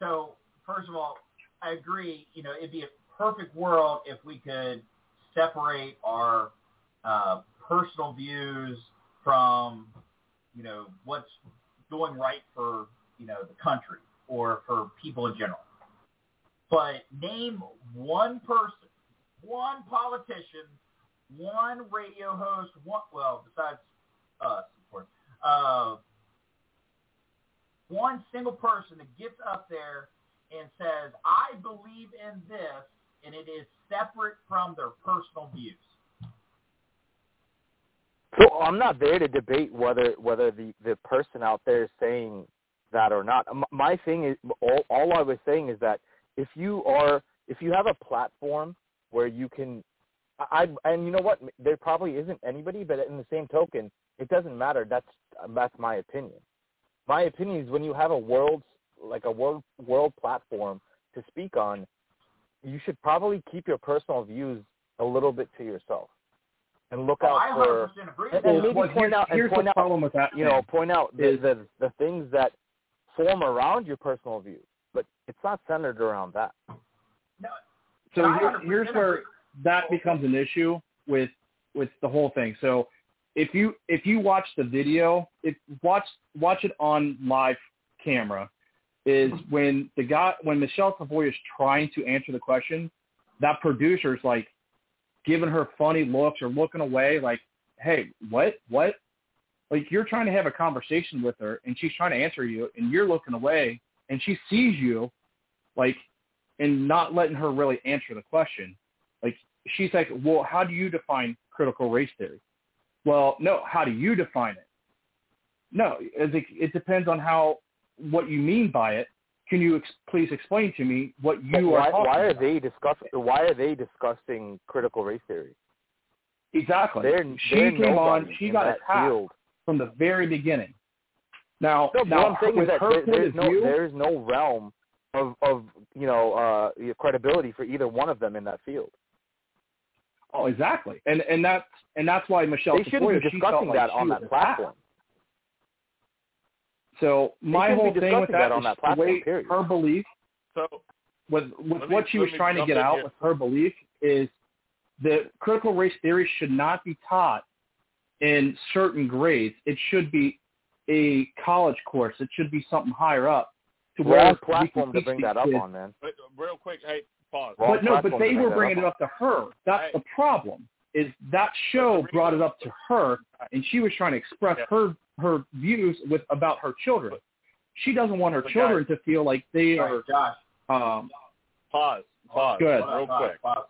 So first of all, I agree. You know, it'd be a perfect world if we could separate our uh, personal views from, you know, what's going right for, you know, the country or for people in general. But name one person, one politician, one radio host, one, well, besides us, of course, uh, one single person that gets up there and says, I believe in this, and it is separate from their personal views. So I'm not there to debate whether whether the, the person out there is saying that or not. My thing is, all, all I was saying is that if you are, if you have a platform where you can, I, and you know what, there probably isn't anybody, but in the same token, it doesn't matter. That's that's my opinion. My opinion is when you have a world, like a world world platform to speak on, you should probably keep your personal views a little bit to yourself. And look out oh, for, and, and maybe well, point out, and point out, with that, you know, point out the, the the things that form around your personal view, but it's not centered around that. No, so here, here's where that becomes an issue with with the whole thing. So if you if you watch the video, if watch watch it on live camera, is when the guy when Michelle Tafoya is trying to answer the question, that producer's like, giving her funny looks or looking away like, hey, what, what? Like, you're trying to have a conversation with her, and she's trying to answer you, and you're looking away, and she sees you, like, and not letting her really answer the question. Like, she's like, well, how do you define critical race theory? Well, no, how do you define it? No, it, it depends on how what you mean by it. Can you ex- please explain to me what you why, are talking why are about? They discussing? Why are they discussing critical race theory? Exactly. They're, she they're came on. She got attacked field. From the very beginning. Now, no, now what I'm saying is that there, there's no view, there's no realm of of you know uh, credibility for either one of them in that field. Oh, exactly. And and that's and that's why Michelle. They shouldn't be discussing that like on that platform. Attacked. So my whole thing with that, that is that platform, the way period. Her belief, so, with, with what me, she was trying to get out here. With her belief is that critical race theory should not be taught in certain grades. It should be a college course. It should be something higher up. To where Wrong platform to bring that up kids. On, man. But, real quick, hey, pause. Wrong but no, but they were bringing it up to her. That's hey. The problem. Is that show brought it up to her, and she was trying to express yeah. her her views with about her children. She doesn't want her but children guys, to feel like they sorry, are. Um, pause. Pause. Good. Real pause, quick. Pause.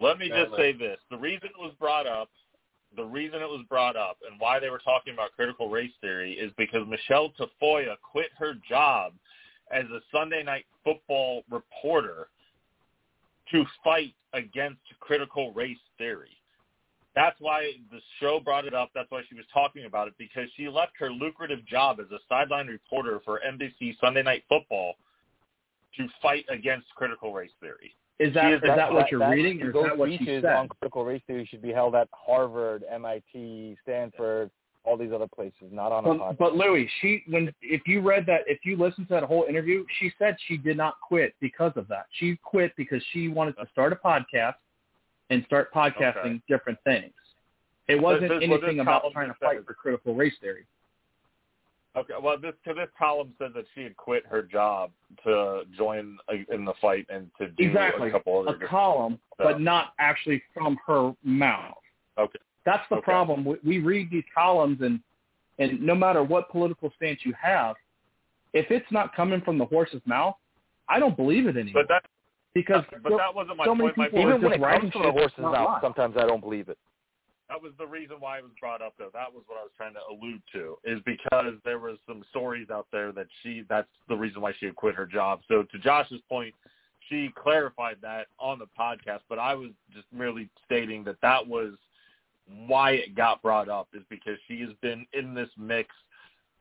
Let me just say this: the reason it was brought up, the reason it was brought up, and why they were talking about critical race theory is because Michelle Tafoya quit her job as a Sunday Night Football reporter to fight against critical race theory. That's why the show brought it up. That's why she was talking about it, because she left her lucrative job as a sideline reporter for N B C Sunday Night Football to fight against critical race theory. Is that, is that, that what that, you're that, reading? Or those is that what she said? On critical race theory should be held at Harvard, M I T, Stanford, all these other places, not on a podcast. But, but Louis, she when if you read that, if you listened to that whole interview, she said she did not quit because of that. She quit because she wanted to start a podcast and start podcasting okay. different things. It wasn't this, anything about trying to fight for critical race theory. Okay, well, this to this column says that she had quit her job to join a, in the fight and to do exactly. a couple other a column, stuff. But not actually from her mouth. Okay. That's the okay. problem. We, we read these columns, and and no matter what political stance you have, if it's not coming from the horse's mouth, I don't believe it anymore. But that, because but so, that wasn't my so point. My even when it comes from the horse's mouth, sometimes I don't believe it. That was the reason why it was brought up, though. That was what I was trying to allude to, is because there was some stories out there that she – that's the reason why she had quit her job. So to Josh's point, she clarified that on the podcast, but I was just merely stating that that was – why it got brought up is because she has been in this mix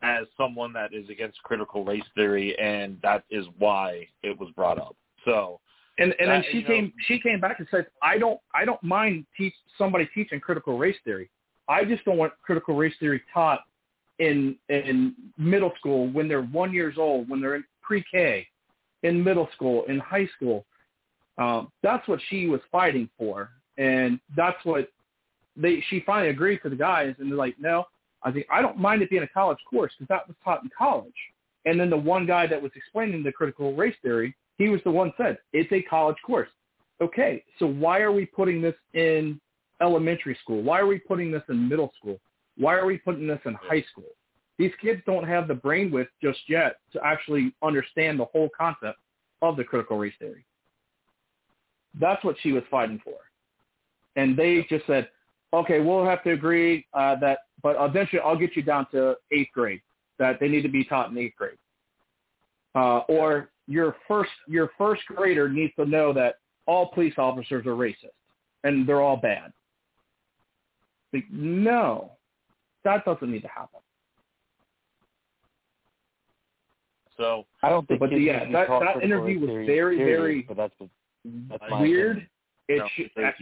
as someone that is against critical race theory, and that is why it was brought up. So, and and that, then she you know, came she came back and said, I don't I don't mind teach somebody teaching critical race theory. I just don't want critical race theory taught in in middle school when they're one years old, when they're in pre-K, in middle school, in high school. Um, that's what she was fighting for, and that's what they she finally agreed to the guys, and they're like, no. I think I don't mind it being a college course because that was taught in college. And then the one guy that was explaining the critical race theory, he was the one said, it's a college course. Okay, so why are we putting this in elementary school? Why are we putting this in middle school? Why are we putting this in high school? These kids don't have the brainwidth just yet to actually understand the whole concept of the critical race theory. That's what she was fighting for. And they just said, okay, we'll have to agree uh, that, but eventually I'll get you down to eighth grade, that they need to be taught in eighth grade. Uh, or your first your first grader needs to know that all police officers are racist and they're all bad. Like, no, that doesn't need to happen. So I don't think. But yeah, that, that interview was theory, very, theory, very but that's, that's weird. It no, should, that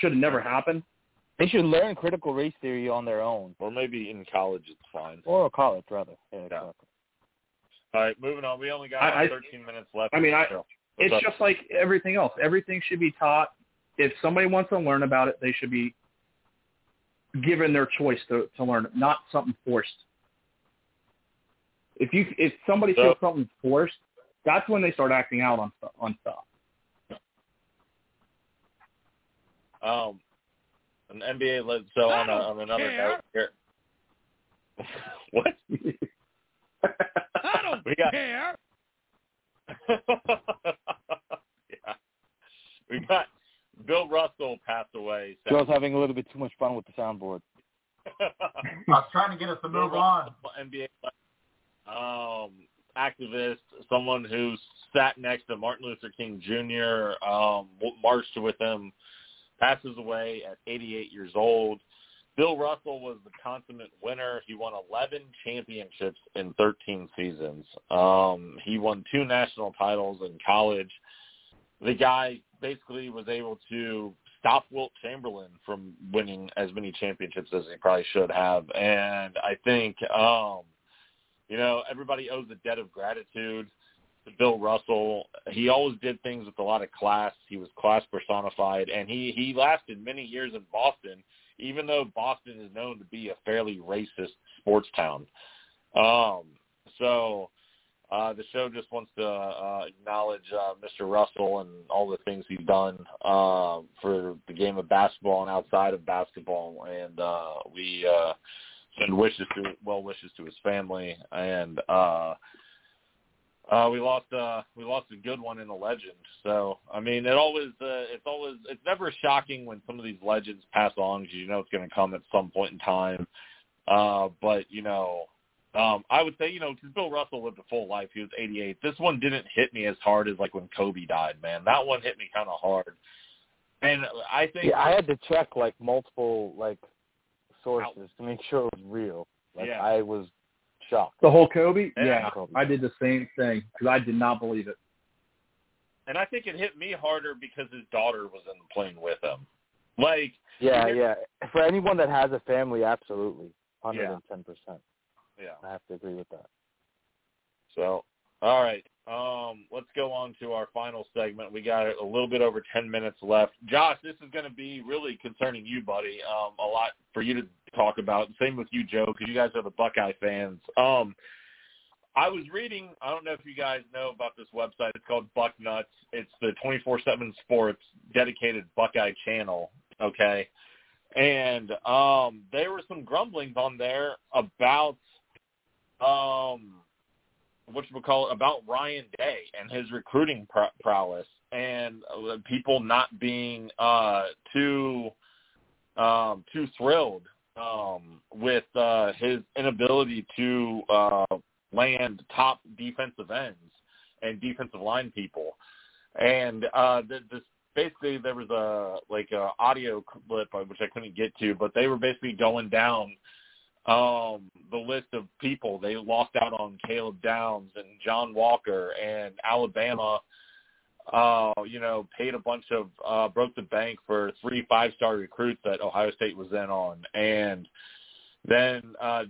should have never happened. They should learn critical race theory on their own. Or maybe in college it's fine. Or college, rather. Yeah, exactly. All right, moving on. We only got I, like thirteen I, minutes left. I mean, I, it's up? just like everything else. Everything should be taught. If somebody wants to learn about it, they should be given their choice to, to learn it, not something forced. If you if somebody so, feels something forced, that's when they start acting out on, on stuff. Um. An N B A led so on, a, on another care. note here. What? I don't we got, care. Yeah. We got Bill Russell passed away. So. Bill's having a little bit too much fun with the soundboard. I was trying to get us to move Bill on. Russell, N B A um, activist, someone who sat next to Martin Luther King Junior, um, marched with him. Passes away at eighty-eight years old. Bill Russell was the consummate winner. He won eleven championships in thirteen seasons. Um, he won two national titles in college. The guy basically was able to stop Wilt Chamberlain from winning as many championships as he probably should have. And I think, um, you know, everybody owes a debt of gratitude. Bill Russell, he always did things with a lot of class. He was class personified, and he, he lasted many years in Boston, even though Boston is known to be a fairly racist sports town. Um, so uh, the show just wants to uh, acknowledge uh, Mister Russell and all the things he's done uh, for the game of basketball and outside of basketball, and uh, we uh, send wishes to well wishes to his family, and uh Uh, we lost uh, we lost a good one in a legend. So I mean, it always uh, it's always it's never shocking when some of these legends pass on because you know it's going to come at some point in time. Uh, but you know, um, I would say you know because Bill Russell lived a full life. He was eighty-eight. This one didn't hit me as hard as like when Kobe died. Man, that one hit me kind of hard. And I think yeah, I had to check like multiple like sources out. to make sure it was real. Like yeah. I was. Shocked. The whole Kobe? Yeah, yeah Kobe. I did the same thing because I did not believe it. And I think it hit me harder because his daughter was in the plane with him. Like, yeah, hit, yeah. For anyone that has a family, absolutely, one hundred ten percent. Yeah. yeah. I have to agree with that. So, all right. Um, let's go on to our final segment. We got a little bit over ten minutes left. Josh, this is going to be really concerning you, buddy. Um, a lot for you to talk about. Same with you, Joe, because you guys are the Buckeye fans. Um, I was reading, I don't know if you guys know about this website. It's called Bucknuts. It's the twenty-four seven Sports dedicated Buckeye channel, okay? And um, there were some grumblings on there about um, – what you would call it, about Ryan Day and his recruiting prowess and people not being uh, too um, too thrilled um, with uh, his inability to uh, land top defensive ends and defensive line people. And uh, this basically there was a like a audio clip which I couldn't get to, but they were basically going down um, the list of people. They lost out on Caleb Downs and John Walker, and Alabama, uh, you know, paid a bunch of uh, broke the bank for three five-star recruits that Ohio State was in on, and then uh,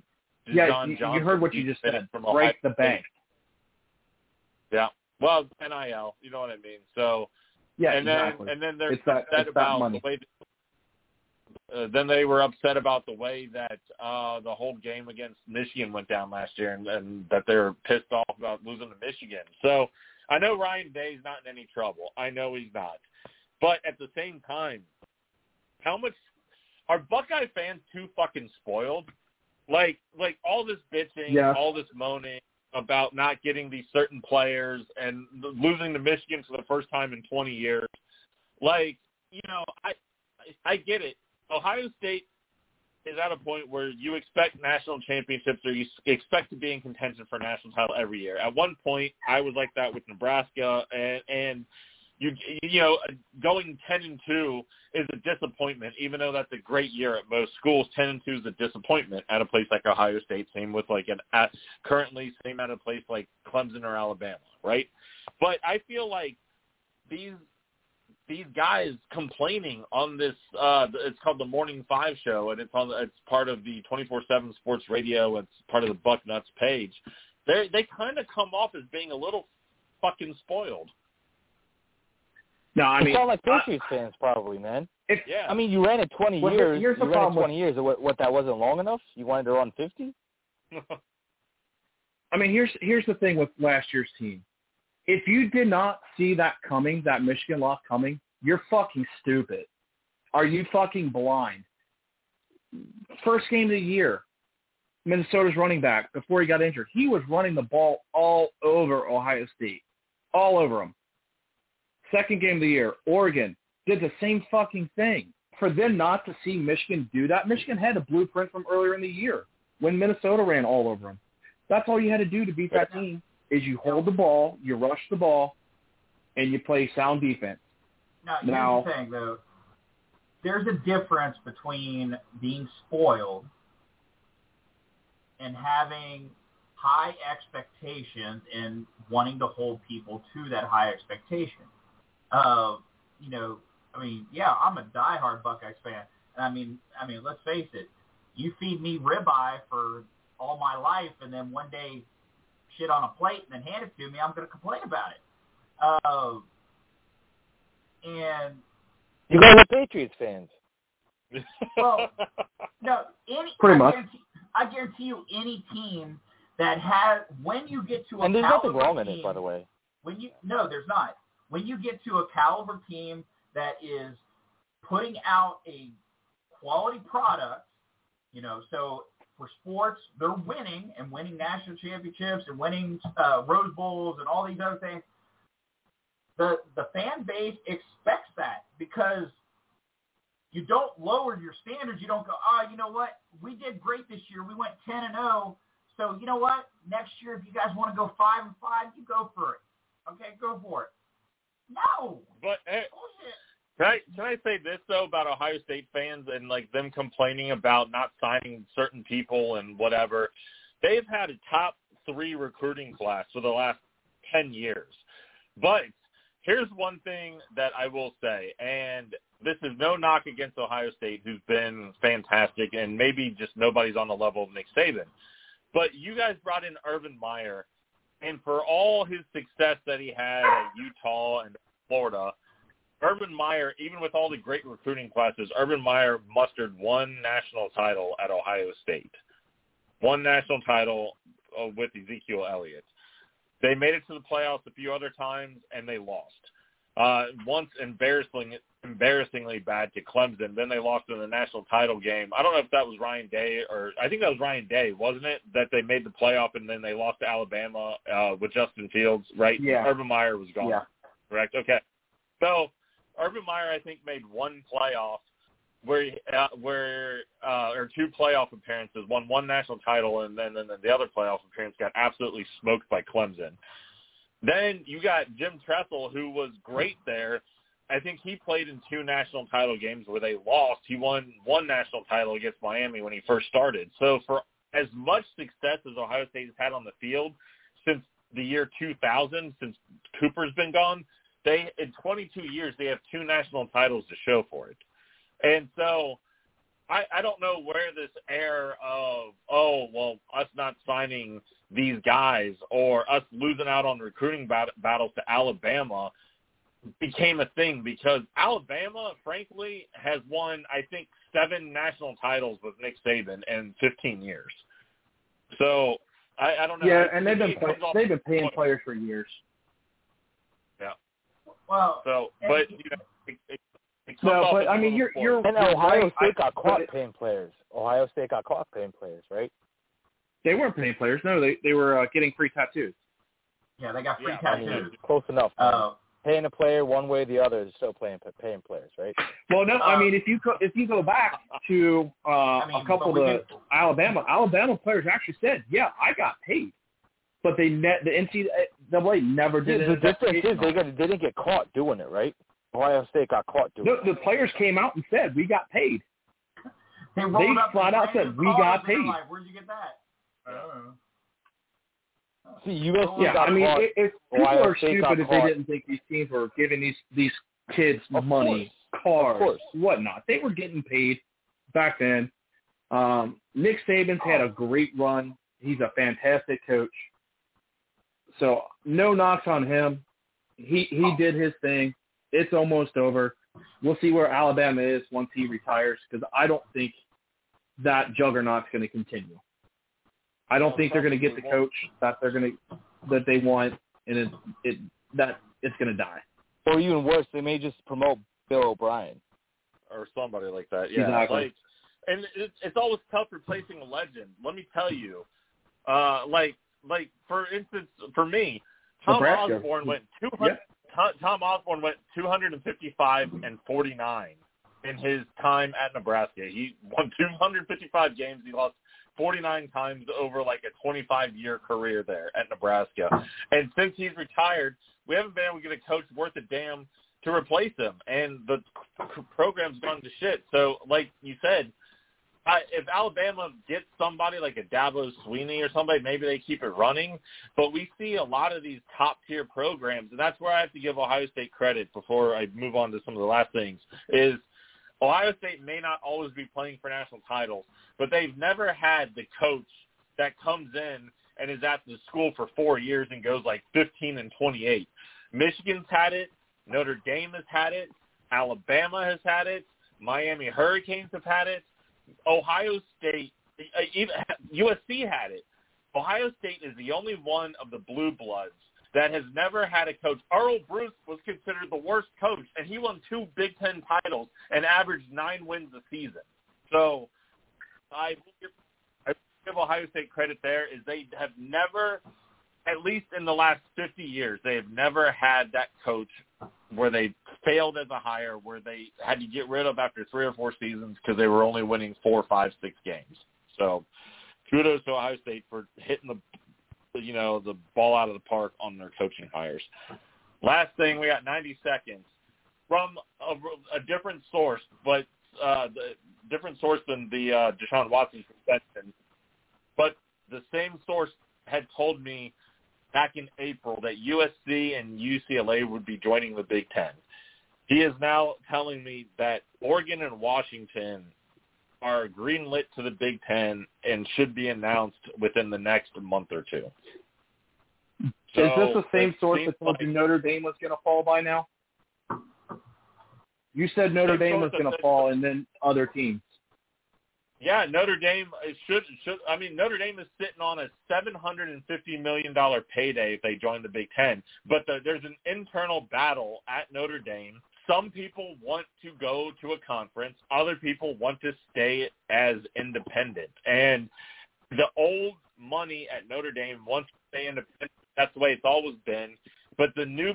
yeah, you, you heard what you just said. From break the bank. Yeah. Well, N I L, you know what I mean. So, yeah, and then exactly. and then they're it's upset that, about the way. Uh, then they were upset about the way that uh, the whole game against Michigan went down last year, and, and that they're pissed off about losing to Michigan. So, I know Ryan Day's not in any trouble. I know he's not, but at the same time, how much are Buckeye fans too fucking spoiled? Like, like all this bitching, yeah. all this moaning about not getting these certain players and losing to Michigan for the first time in twenty years. Like, you know, I I get it. Ohio State is at a point where you expect national championships, or you expect to be in contention for a national title every year. At one point, I was like that with Nebraska, and, and you you know, going ten and two is a disappointment, even though that's a great year at most schools. ten and two is a disappointment at a place like Ohio State, same with like an at, currently same at a place like Clemson or Alabama, right? But I feel like these these guys complaining on this, uh, it's called the Morning Five Show, and it's on it's part of the twenty-four seven Sports Radio. It's part of the Bucknuts page. They they kind of come off as being a little fucking spoiled. No, I mean, it's all like Patriots uh, fans, probably, man. If, yeah. I mean, you ran it twenty well, years. You ran it twenty years. What, what? That wasn't long enough. You wanted to run fifty. I mean, here's here's the thing with last year's team. If you did not see that coming, that Michigan loss coming, you're fucking stupid. Are you fucking blind? First game of the year, Minnesota's running back before he got injured, he was running the ball all over Ohio State, all over him. Second game of the year, Oregon did the same fucking thing. For them not to see Michigan do that, Michigan had a blueprint from earlier in the year when Minnesota ran all over them. That's all you had to do to beat that team is you hold the ball, you rush the ball, and you play sound defense. Now, here's now, the thing, though. There's a difference between being spoiled and having high expectations and wanting to hold people to that high expectation. Of, you know, I mean, yeah, I'm a diehard Buckeyes fan. And I mean, I mean, let's face it. You feed me ribeye for all my life, and then one day shit on a plate and then hand it to me, I'm going to complain about it. Uh, and you guys are Patriots fans. Well, no, any, pretty I much. Guarantee, I guarantee you, any team that has, when you get to a and there's nothing wrong in it, by the way. When you no, there's not. When you get to a caliber team that is putting out a quality product, you know, so for sports, they're winning and winning national championships and winning uh, Rose Bowls and all these other things. The the fan base expects that because you don't lower your standards. You don't go, oh, you know what? We did great this year. We went ten and oh. So, you know what? Next year, if you guys want to go five and five, you go for it. Okay, go for it. No. But hey, can I can I say this though about Ohio State fans and like them complaining about not signing certain people and whatever? They've had a top three recruiting class for the last ten years. But here's one thing that I will say, and this is no knock against Ohio State, who's been fantastic, and maybe just nobody's on the level of Nick Saban. But you guys brought in Urban Meyer. And for all his success that he had at Utah and Florida, Urban Meyer, even with all the great recruiting classes, Urban Meyer mustered one national title at Ohio State. One national title uh, with Ezekiel Elliott. They made it to the playoffs a few other times, and they lost. Uh, once embarrassingly, embarrassingly bad to Clemson. Then they lost in the national title game. I don't know if that was Ryan Day or I think that was Ryan Day, wasn't it? That they made the playoff and then they lost to Alabama uh, with Justin Fields, right? Yeah. Urban Meyer was gone, yeah. Correct? Okay. So Urban Meyer, I think, made one playoff where uh, where uh, or two playoff appearances, won one national title, and then, and then the other playoff appearance got absolutely smoked by Clemson. Then you got Jim Tressel, who was great there, I think he played in two national title games where they lost. He won one national title against Miami when he first started. So for as much success as Ohio State has had on the field since the year two thousand, since Cooper's been gone, they in twenty-two years, they have two national titles to show for it. And so I, I don't know where this air of, oh, well, us not signing these guys or us losing out on recruiting bat- battles to Alabama became a thing, because Alabama, frankly, has won, I think, seven national titles with Nick Saban in fifteen years. So I, I don't know. Yeah, and they've been, play, they've been paying players for years. Yeah. Wow. So, but, you know, it, it, it no, but I mean, you're, you're, and you're Ohio right. State got caught it, paying players. Ohio State got caught paying players, right? They weren't paying players. No, they they were uh, getting free tattoos. Yeah, they got free yeah, tattoos. I mean, close enough. Uh, paying a player one way or the other is still paying paying players, right? Well, no, um, I mean, if you co- if you go back to uh, I mean, a couple of the Alabama Alabama players actually said, "Yeah, I got paid," but they ne- the N C double A never did. The difference is they, got, they didn't get caught doing it, right? Ohio State got caught doing no, it. The players came out and said, "We got paid." They, they flat out said, "We got paid." Like, where'd you get that? I don't know. See, U S C yeah, got I mean, caught. It, it's, people are stupid if they didn't think these teams were giving these, these kids of money, course. cars, whatnot. They were getting paid back then. Um, Nick Saban's oh. had a great run. He's a fantastic coach. So no knocks on him. He he oh. did his thing. It's almost over. We'll see where Alabama is once he retires, because I don't think that juggernaut's going to continue. I don't think they're going to get the coach that they're going to that they want, and it, it that it's going to die. Or even worse, they may just promote Bill O'Brien or somebody like that. Yeah, exactly. Like, and it's, it's always tough replacing a legend. Let me tell you, uh, like like for instance, for me, Tom Nebraska. Osborne went two hundred. Yeah. Tom Osborne went two hundred and fifty-five and forty-nine in his time at Nebraska. He won two hundred fifty-five games. He lost forty-nine times over like a twenty-five year career there at Nebraska. And since he's retired, we haven't been able to get a coach worth a damn to replace him. And the program's gone to shit. So like you said, I, if Alabama gets somebody like a Dabo Swinney or somebody, maybe they keep it running. But we see a lot of these top-tier programs, and that's where I have to give Ohio State credit before I move on to some of the last things, is Ohio State may not always be playing for national titles, but they've never had the coach that comes in and is at the school for four years and goes like fifteen and twenty-eight. Michigan's had it. Notre Dame has had it. Alabama has had it. Miami Hurricanes have had it. Ohio State, even U S C had it. Ohio State is the only one of the blue bloods that has never had a coach. Earl Bruce was considered the worst coach, and he won two Big Ten titles and averaged nine wins a season. So I give, I give Ohio State credit there, is they have never, at least in the last fifty years, they have never had that coach where they failed as a hire, where they had to get rid of after three or four seasons because they were only winning four, five, six games. So kudos to Ohio State for hitting the you know, the ball out of the park on their coaching hires. Last thing, we got ninety seconds from a, a different source, but uh, the different source than the uh, Deshaun Watson suspension. But the same source had told me back in April that U S C and U C L A would be joining the Big Ten. He is now telling me that Oregon and Washington are greenlit to the Big Ten and should be announced within the next month or two. So is this the same source that told like, you Notre Dame was going to fall by now? You said Notre Dame was going to fall, and then other teams. Yeah, Notre Dame should, should. I mean, Notre Dame is sitting on a seven hundred fifty million dollars payday if they join the Big Ten. But the, there's an internal battle at Notre Dame. Some people want to go to a conference. Other people want to stay as independent. And the old money at Notre Dame wants to stay independent. That's the way it's always been. But the new,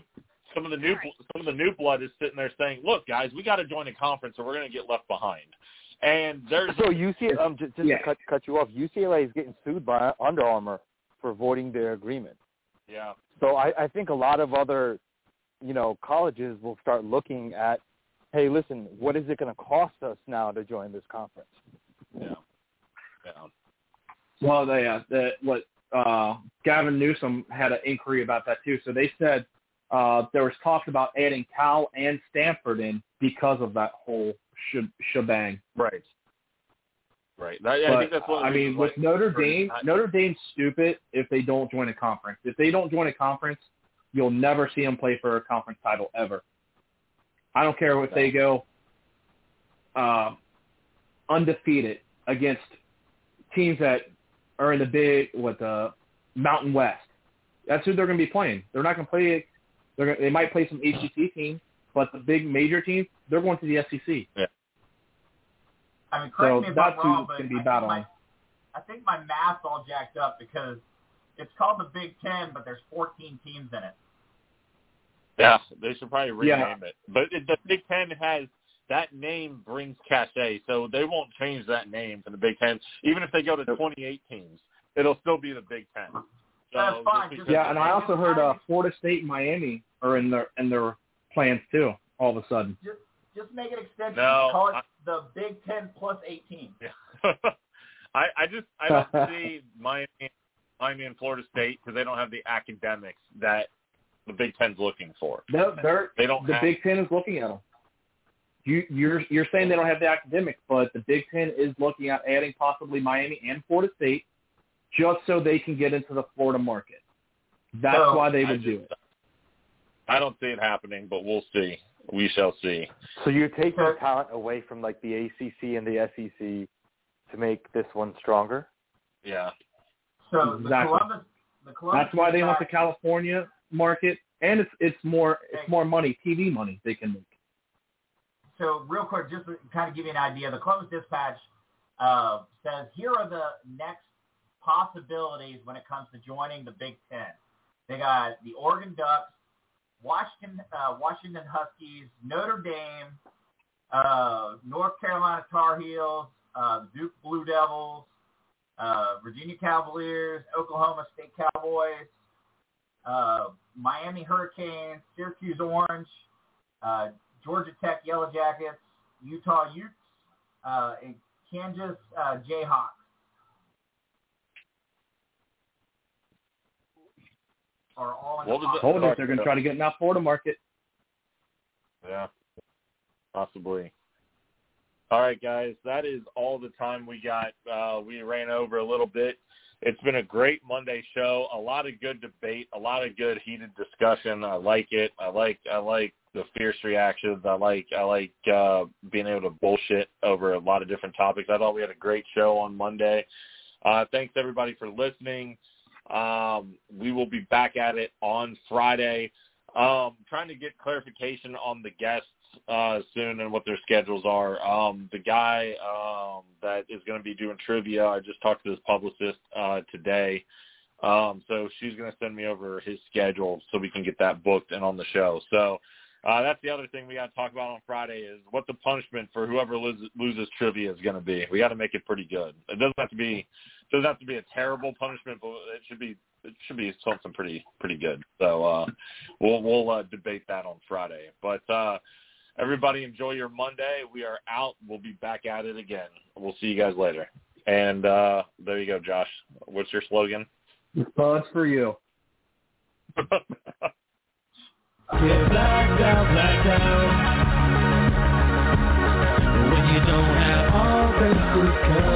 some of the new, some of the new blood is sitting there saying, "Look, guys, we got to join a conference, or we're going to get left behind." And there's so U C L A. Um, just just yeah. to cut cut you off. U C L A is getting sued by Under Armour for voiding their agreement. Yeah. So I, I think a lot of other you know, colleges will start looking at, hey, listen, what is it going to cost us now to join this conference? Yeah. Yeah. Well, they, uh, the, what uh, Gavin Newsom had an inquiry about that too. So they said uh, there was talk about adding Cal and Stanford in because of that whole she- shebang. Right. Right. That, yeah, but, I think that's what I mean. With like, Notre Dame, not- Notre Dame's stupid if they don't join a conference. If they don't join a conference, you'll never see them play for a conference title ever. I don't care if they go uh, undefeated against teams that are in the big, what, the Mountain West. That's who they're going to be playing. They're not going to play. They're gonna, they might play some H C C teams, but the big major teams, they're going to the S E C. Yeah. I mean, correct so me if I'm wrong, but be I, think my, I think my math's all jacked up because it's called the Big Ten, but there's fourteen teams in it. Yeah, they should probably rename yeah. it. But the Big Ten has that name brings cachet, so they won't change that name from the Big Ten. Even if they go to twenty-eight teams, it'll still be the Big Ten. So that's fine. Yeah, and I also heard uh, Florida State and Miami are in their in their plans too. All of a sudden, just, just make an extension. No, call it I, the Big Ten plus eighteen. Yeah. I, I just I don't see Miami, Miami and Florida State because they don't have the academics that the Big Ten's looking for. No, they're, they don't. The have Big Ten is looking at them. You, you're you're saying they don't have the academics, but the Big Ten is looking at adding possibly Miami and Florida State, just so they can get into the Florida market. That's no, why they would just, do it. I don't see it happening, but we'll see. We shall see. So you're taking so, talent away from like the A C C and the S E C to make this one stronger. Yeah. So exactly. the Columbus, the Columbus. That's why they want the California market, and it's it's more it's more money, T V money they can make. So real quick, just to kind of give you an idea, the Columbus Dispatch uh, says here are the next possibilities when it comes to joining the Big Ten. They got the Oregon Ducks, Washington uh, Washington Huskies, Notre Dame, uh, North Carolina Tar Heels, uh, Duke Blue Devils, uh, Virginia Cavaliers, Oklahoma State Cowboys, uh, Miami Hurricanes, Syracuse Orange, uh, Georgia Tech Yellow Jackets, Utah Utes, uh, and Kansas uh, Jayhawks. Are all in what the was the Hold it, they're going to try to get in that Florida market. Yeah, possibly. All right, guys, that is all the time we got. Uh, we ran over a little bit. It's been a great Monday show. A lot of good debate. A lot of good heated discussion. I like it. I like. I like. The fierce reactions. I like I like uh, being able to bullshit over a lot of different topics. I thought we had a great show on Monday. Uh, thanks, everybody, for listening. Um, we will be back at it on Friday. Um, trying to get clarification on the guests uh, soon and what their schedules are. Um, the guy um, that is going to be doing trivia, I just talked to his publicist uh, today. Um, so she's going to send me over his schedule so we can get that booked and on the show. So, Uh, that's the other thing we got to talk about on Friday is what the punishment for whoever loses, loses trivia is going to be. We got to make it pretty good. It doesn't have to be doesn't have to be a terrible punishment, but it should be it should be something pretty pretty good. So uh, we'll we'll uh, debate that on Friday. But uh, everybody enjoy your Monday. We are out. We'll be back at it again. We'll see you guys later. And uh, there you go, Josh. What's your slogan? Response for you. Get blacked out, blacked out. When you don't have all bases covered.